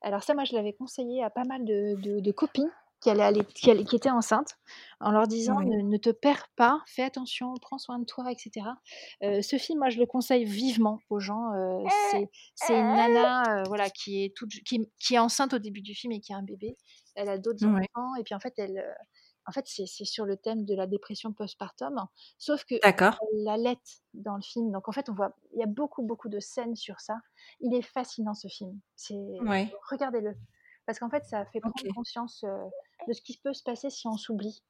Alors ça, moi, je l'avais conseillé à pas mal de copines qui étaient enceintes, en leur disant Oui. ne te perds pas, fais attention, prends soin de toi, etc. Ce film, moi, je le conseille vivement aux gens. C'est une nana voilà, qui est enceinte au début du film et qui a un bébé. Elle a d'autres Oui. enfants et puis en fait, c'est sur le thème de la dépression postpartum, sauf que D'accord. elle allait dans le film. Donc en fait, il y a beaucoup beaucoup de scènes sur ça. Il est fascinant ce film. Ouais. Regardez-le parce qu'en fait, ça fait prendre Ok. conscience de ce qui peut se passer si on s'oublie.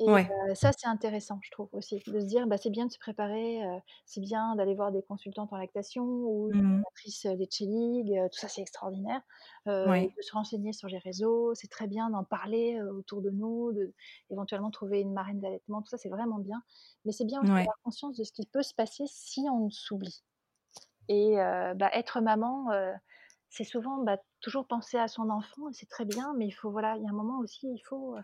Et Ouais. Ça, c'est intéressant, je trouve aussi, de se dire, c'est bien de se préparer, c'est bien d'aller voir des consultantes en lactation ou une matrice des League, tout ça, c'est extraordinaire. Ouais. De se renseigner sur les réseaux, c'est très bien d'en parler autour de nous, éventuellement trouver une marraine d'allaitement, tout ça, c'est vraiment bien. Mais c'est bien aussi Ouais. d'avoir conscience de ce qui peut se passer si on s'oublie. Et être maman, c'est souvent toujours penser à son enfant, et c'est très bien, mais il faut, voilà, il y a un moment aussi, il faut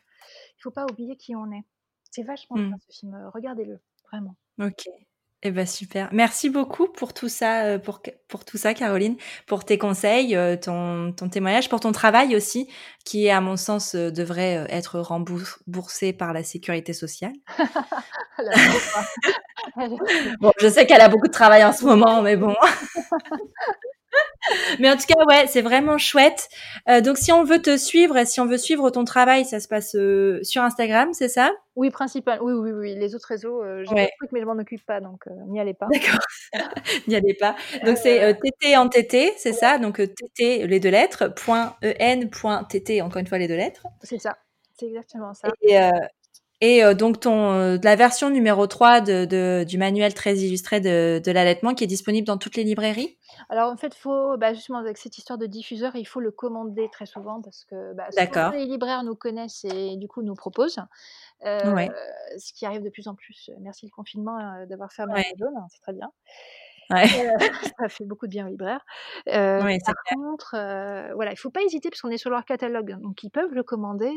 pas oublier qui on est. C'est vachement bien ce film, regardez-le, vraiment. Ok, eh ben super. Merci beaucoup pour tout ça, pour tout ça, Caroline, pour tes conseils, ton témoignage, pour ton travail aussi, qui à mon sens devrait être remboursé par la sécurité sociale. La pauvre. Bon, je sais qu'elle a beaucoup de travail en ce moment, mais bon. Mais en tout cas, ouais, c'est vraiment chouette. Donc, si on veut te suivre et si on veut suivre ton travail, ça se passe sur Instagram, c'est ça? Oui, principal. Oui. Les autres réseaux, j'ai des trucs, mais je m'en occupe pas, donc n'y allez pas. D'accord. N'y allez pas. Donc, c'est tétés en tétés, c'est ça? Donc, tétés, les deux lettres, .en.tétés, encore une fois, les deux lettres. C'est ça. C'est exactement ça. Et donc la version numéro 3 du manuel très illustré de l'allaitement qui est disponible dans toutes les librairies. Alors en fait, faut justement avec cette histoire de diffuseur, il faut le commander très souvent parce que souvent les libraires nous connaissent et du coup nous proposent. Ce qui arrive de plus en plus. Merci le confinement d'avoir fermé Amazon, c'est très bien. Ouais. Ça fait beaucoup de bien aux libraires. Par contre, il ne faut pas hésiter parce qu'on est sur leur catalogue. Donc, ils peuvent le commander.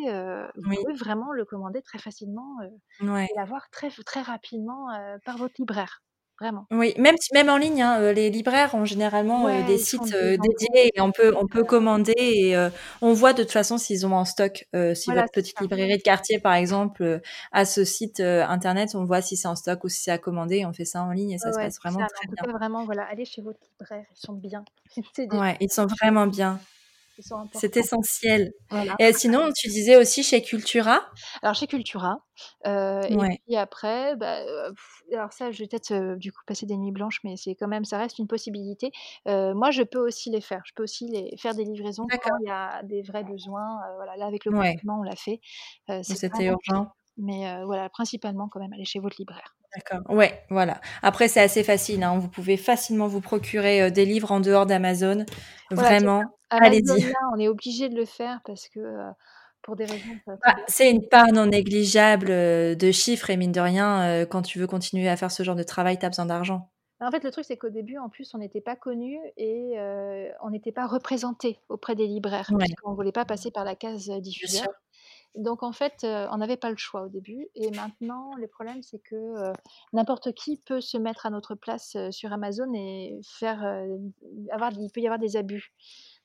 Vous pouvez vraiment le commander très facilement et l'avoir très, très rapidement par votre libraire. Vraiment. Oui, même en ligne, les libraires ont généralement des sites dédiés et on peut commander et on voit de toute façon s'ils ont en stock. Si votre petite librairie de quartier, par exemple, a ce site internet, on voit si c'est en stock ou si c'est à commander. On fait ça en ligne et ça se passe vraiment très bien. Vraiment, voilà, allez chez votre libraire, ils sont bien. Ils sont vraiment bien. C'est essentiel. Voilà. Et sinon, tu disais aussi chez Cultura. Alors chez Cultura. Et puis après, alors ça, je vais peut-être du coup passer des nuits blanches, mais c'est quand même, ça reste une possibilité. Moi, je peux aussi les faire. Je peux aussi faire des livraisons quand il y a des vrais besoins. Là, avec le confinement, on l'a fait. C'était urgent. Mais principalement quand même aller chez votre libraire. D'accord. Ouais, voilà. Après, c'est assez facile. Vous pouvez facilement vous procurer des livres en dehors d'Amazon. Vraiment, allez-y. Là, on est obligé de le faire parce que pour des raisons. C'est une part non négligeable de chiffres et mine de rien, quand tu veux continuer à faire ce genre de travail, tu as besoin d'argent. En fait, le truc, c'est qu'au début, en plus, on n'était pas connus et on n'était pas représentés auprès des libraires parce qu'on ne voulait pas passer par la case diffuseur. Donc en fait, on n'avait pas le choix au début. Et maintenant, le problème, c'est que n'importe qui peut se mettre à notre place sur Amazon et faire, il peut y avoir des abus.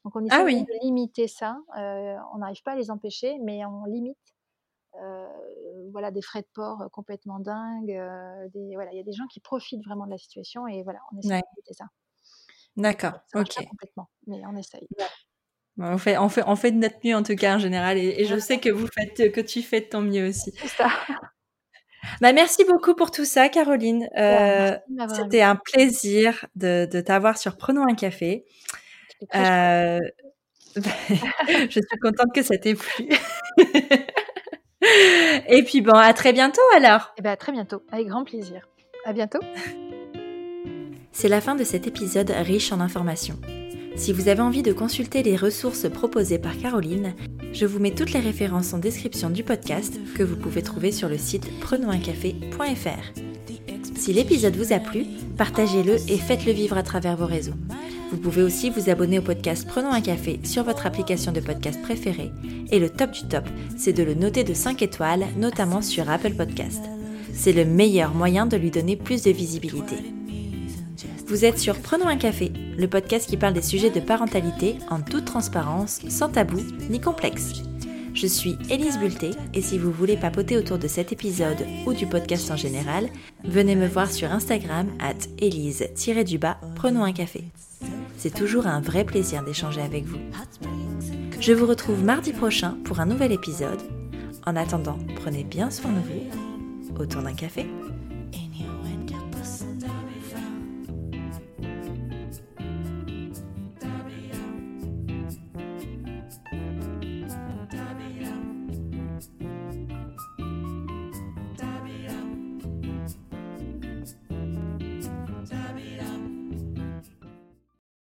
Donc on essaie de limiter ça. On n'arrive pas à les empêcher, mais on limite. Voilà, des frais de port complètement dingues. Il y a des gens qui profitent vraiment de la situation et voilà, on essaie d'éviter ça. D'accord, ça marche pas complètement, mais on essaye. Ouais. Bon, on fait de notre mieux en tout cas en général et je sais que tu fais de ton mieux aussi. C'est ça. Bah, merci beaucoup pour tout ça, Caroline. C'était un plaisir de t'avoir sur Prenons un café. Je suis contente que ça t'ait plu. Et puis bon, à très bientôt alors. Eh bien, à très bientôt, avec grand plaisir. À bientôt. C'est la fin de cet épisode riche en informations. Si vous avez envie de consulter les ressources proposées par Caroline, je vous mets toutes les références en description du podcast que vous pouvez trouver sur le site prenonsuncafé.fr. Si l'épisode vous a plu, partagez-le et faites-le vivre à travers vos réseaux. Vous pouvez aussi vous abonner au podcast Prenons un café sur votre application de podcast préférée. Et le top du top, c'est de le noter de 5 étoiles, notamment sur Apple Podcast. C'est le meilleur moyen de lui donner plus de visibilité. Vous êtes sur Prenons un café, le podcast qui parle des sujets de parentalité en toute transparence, sans tabou ni complexe. Je suis Élise Bulté et si vous voulez papoter autour de cet épisode ou du podcast en général, venez me voir sur Instagram @elise_du-bas Prenons un café. C'est toujours un vrai plaisir d'échanger avec vous. Je vous retrouve mardi prochain pour un nouvel épisode. En attendant, prenez bien soin de vous autour d'un café.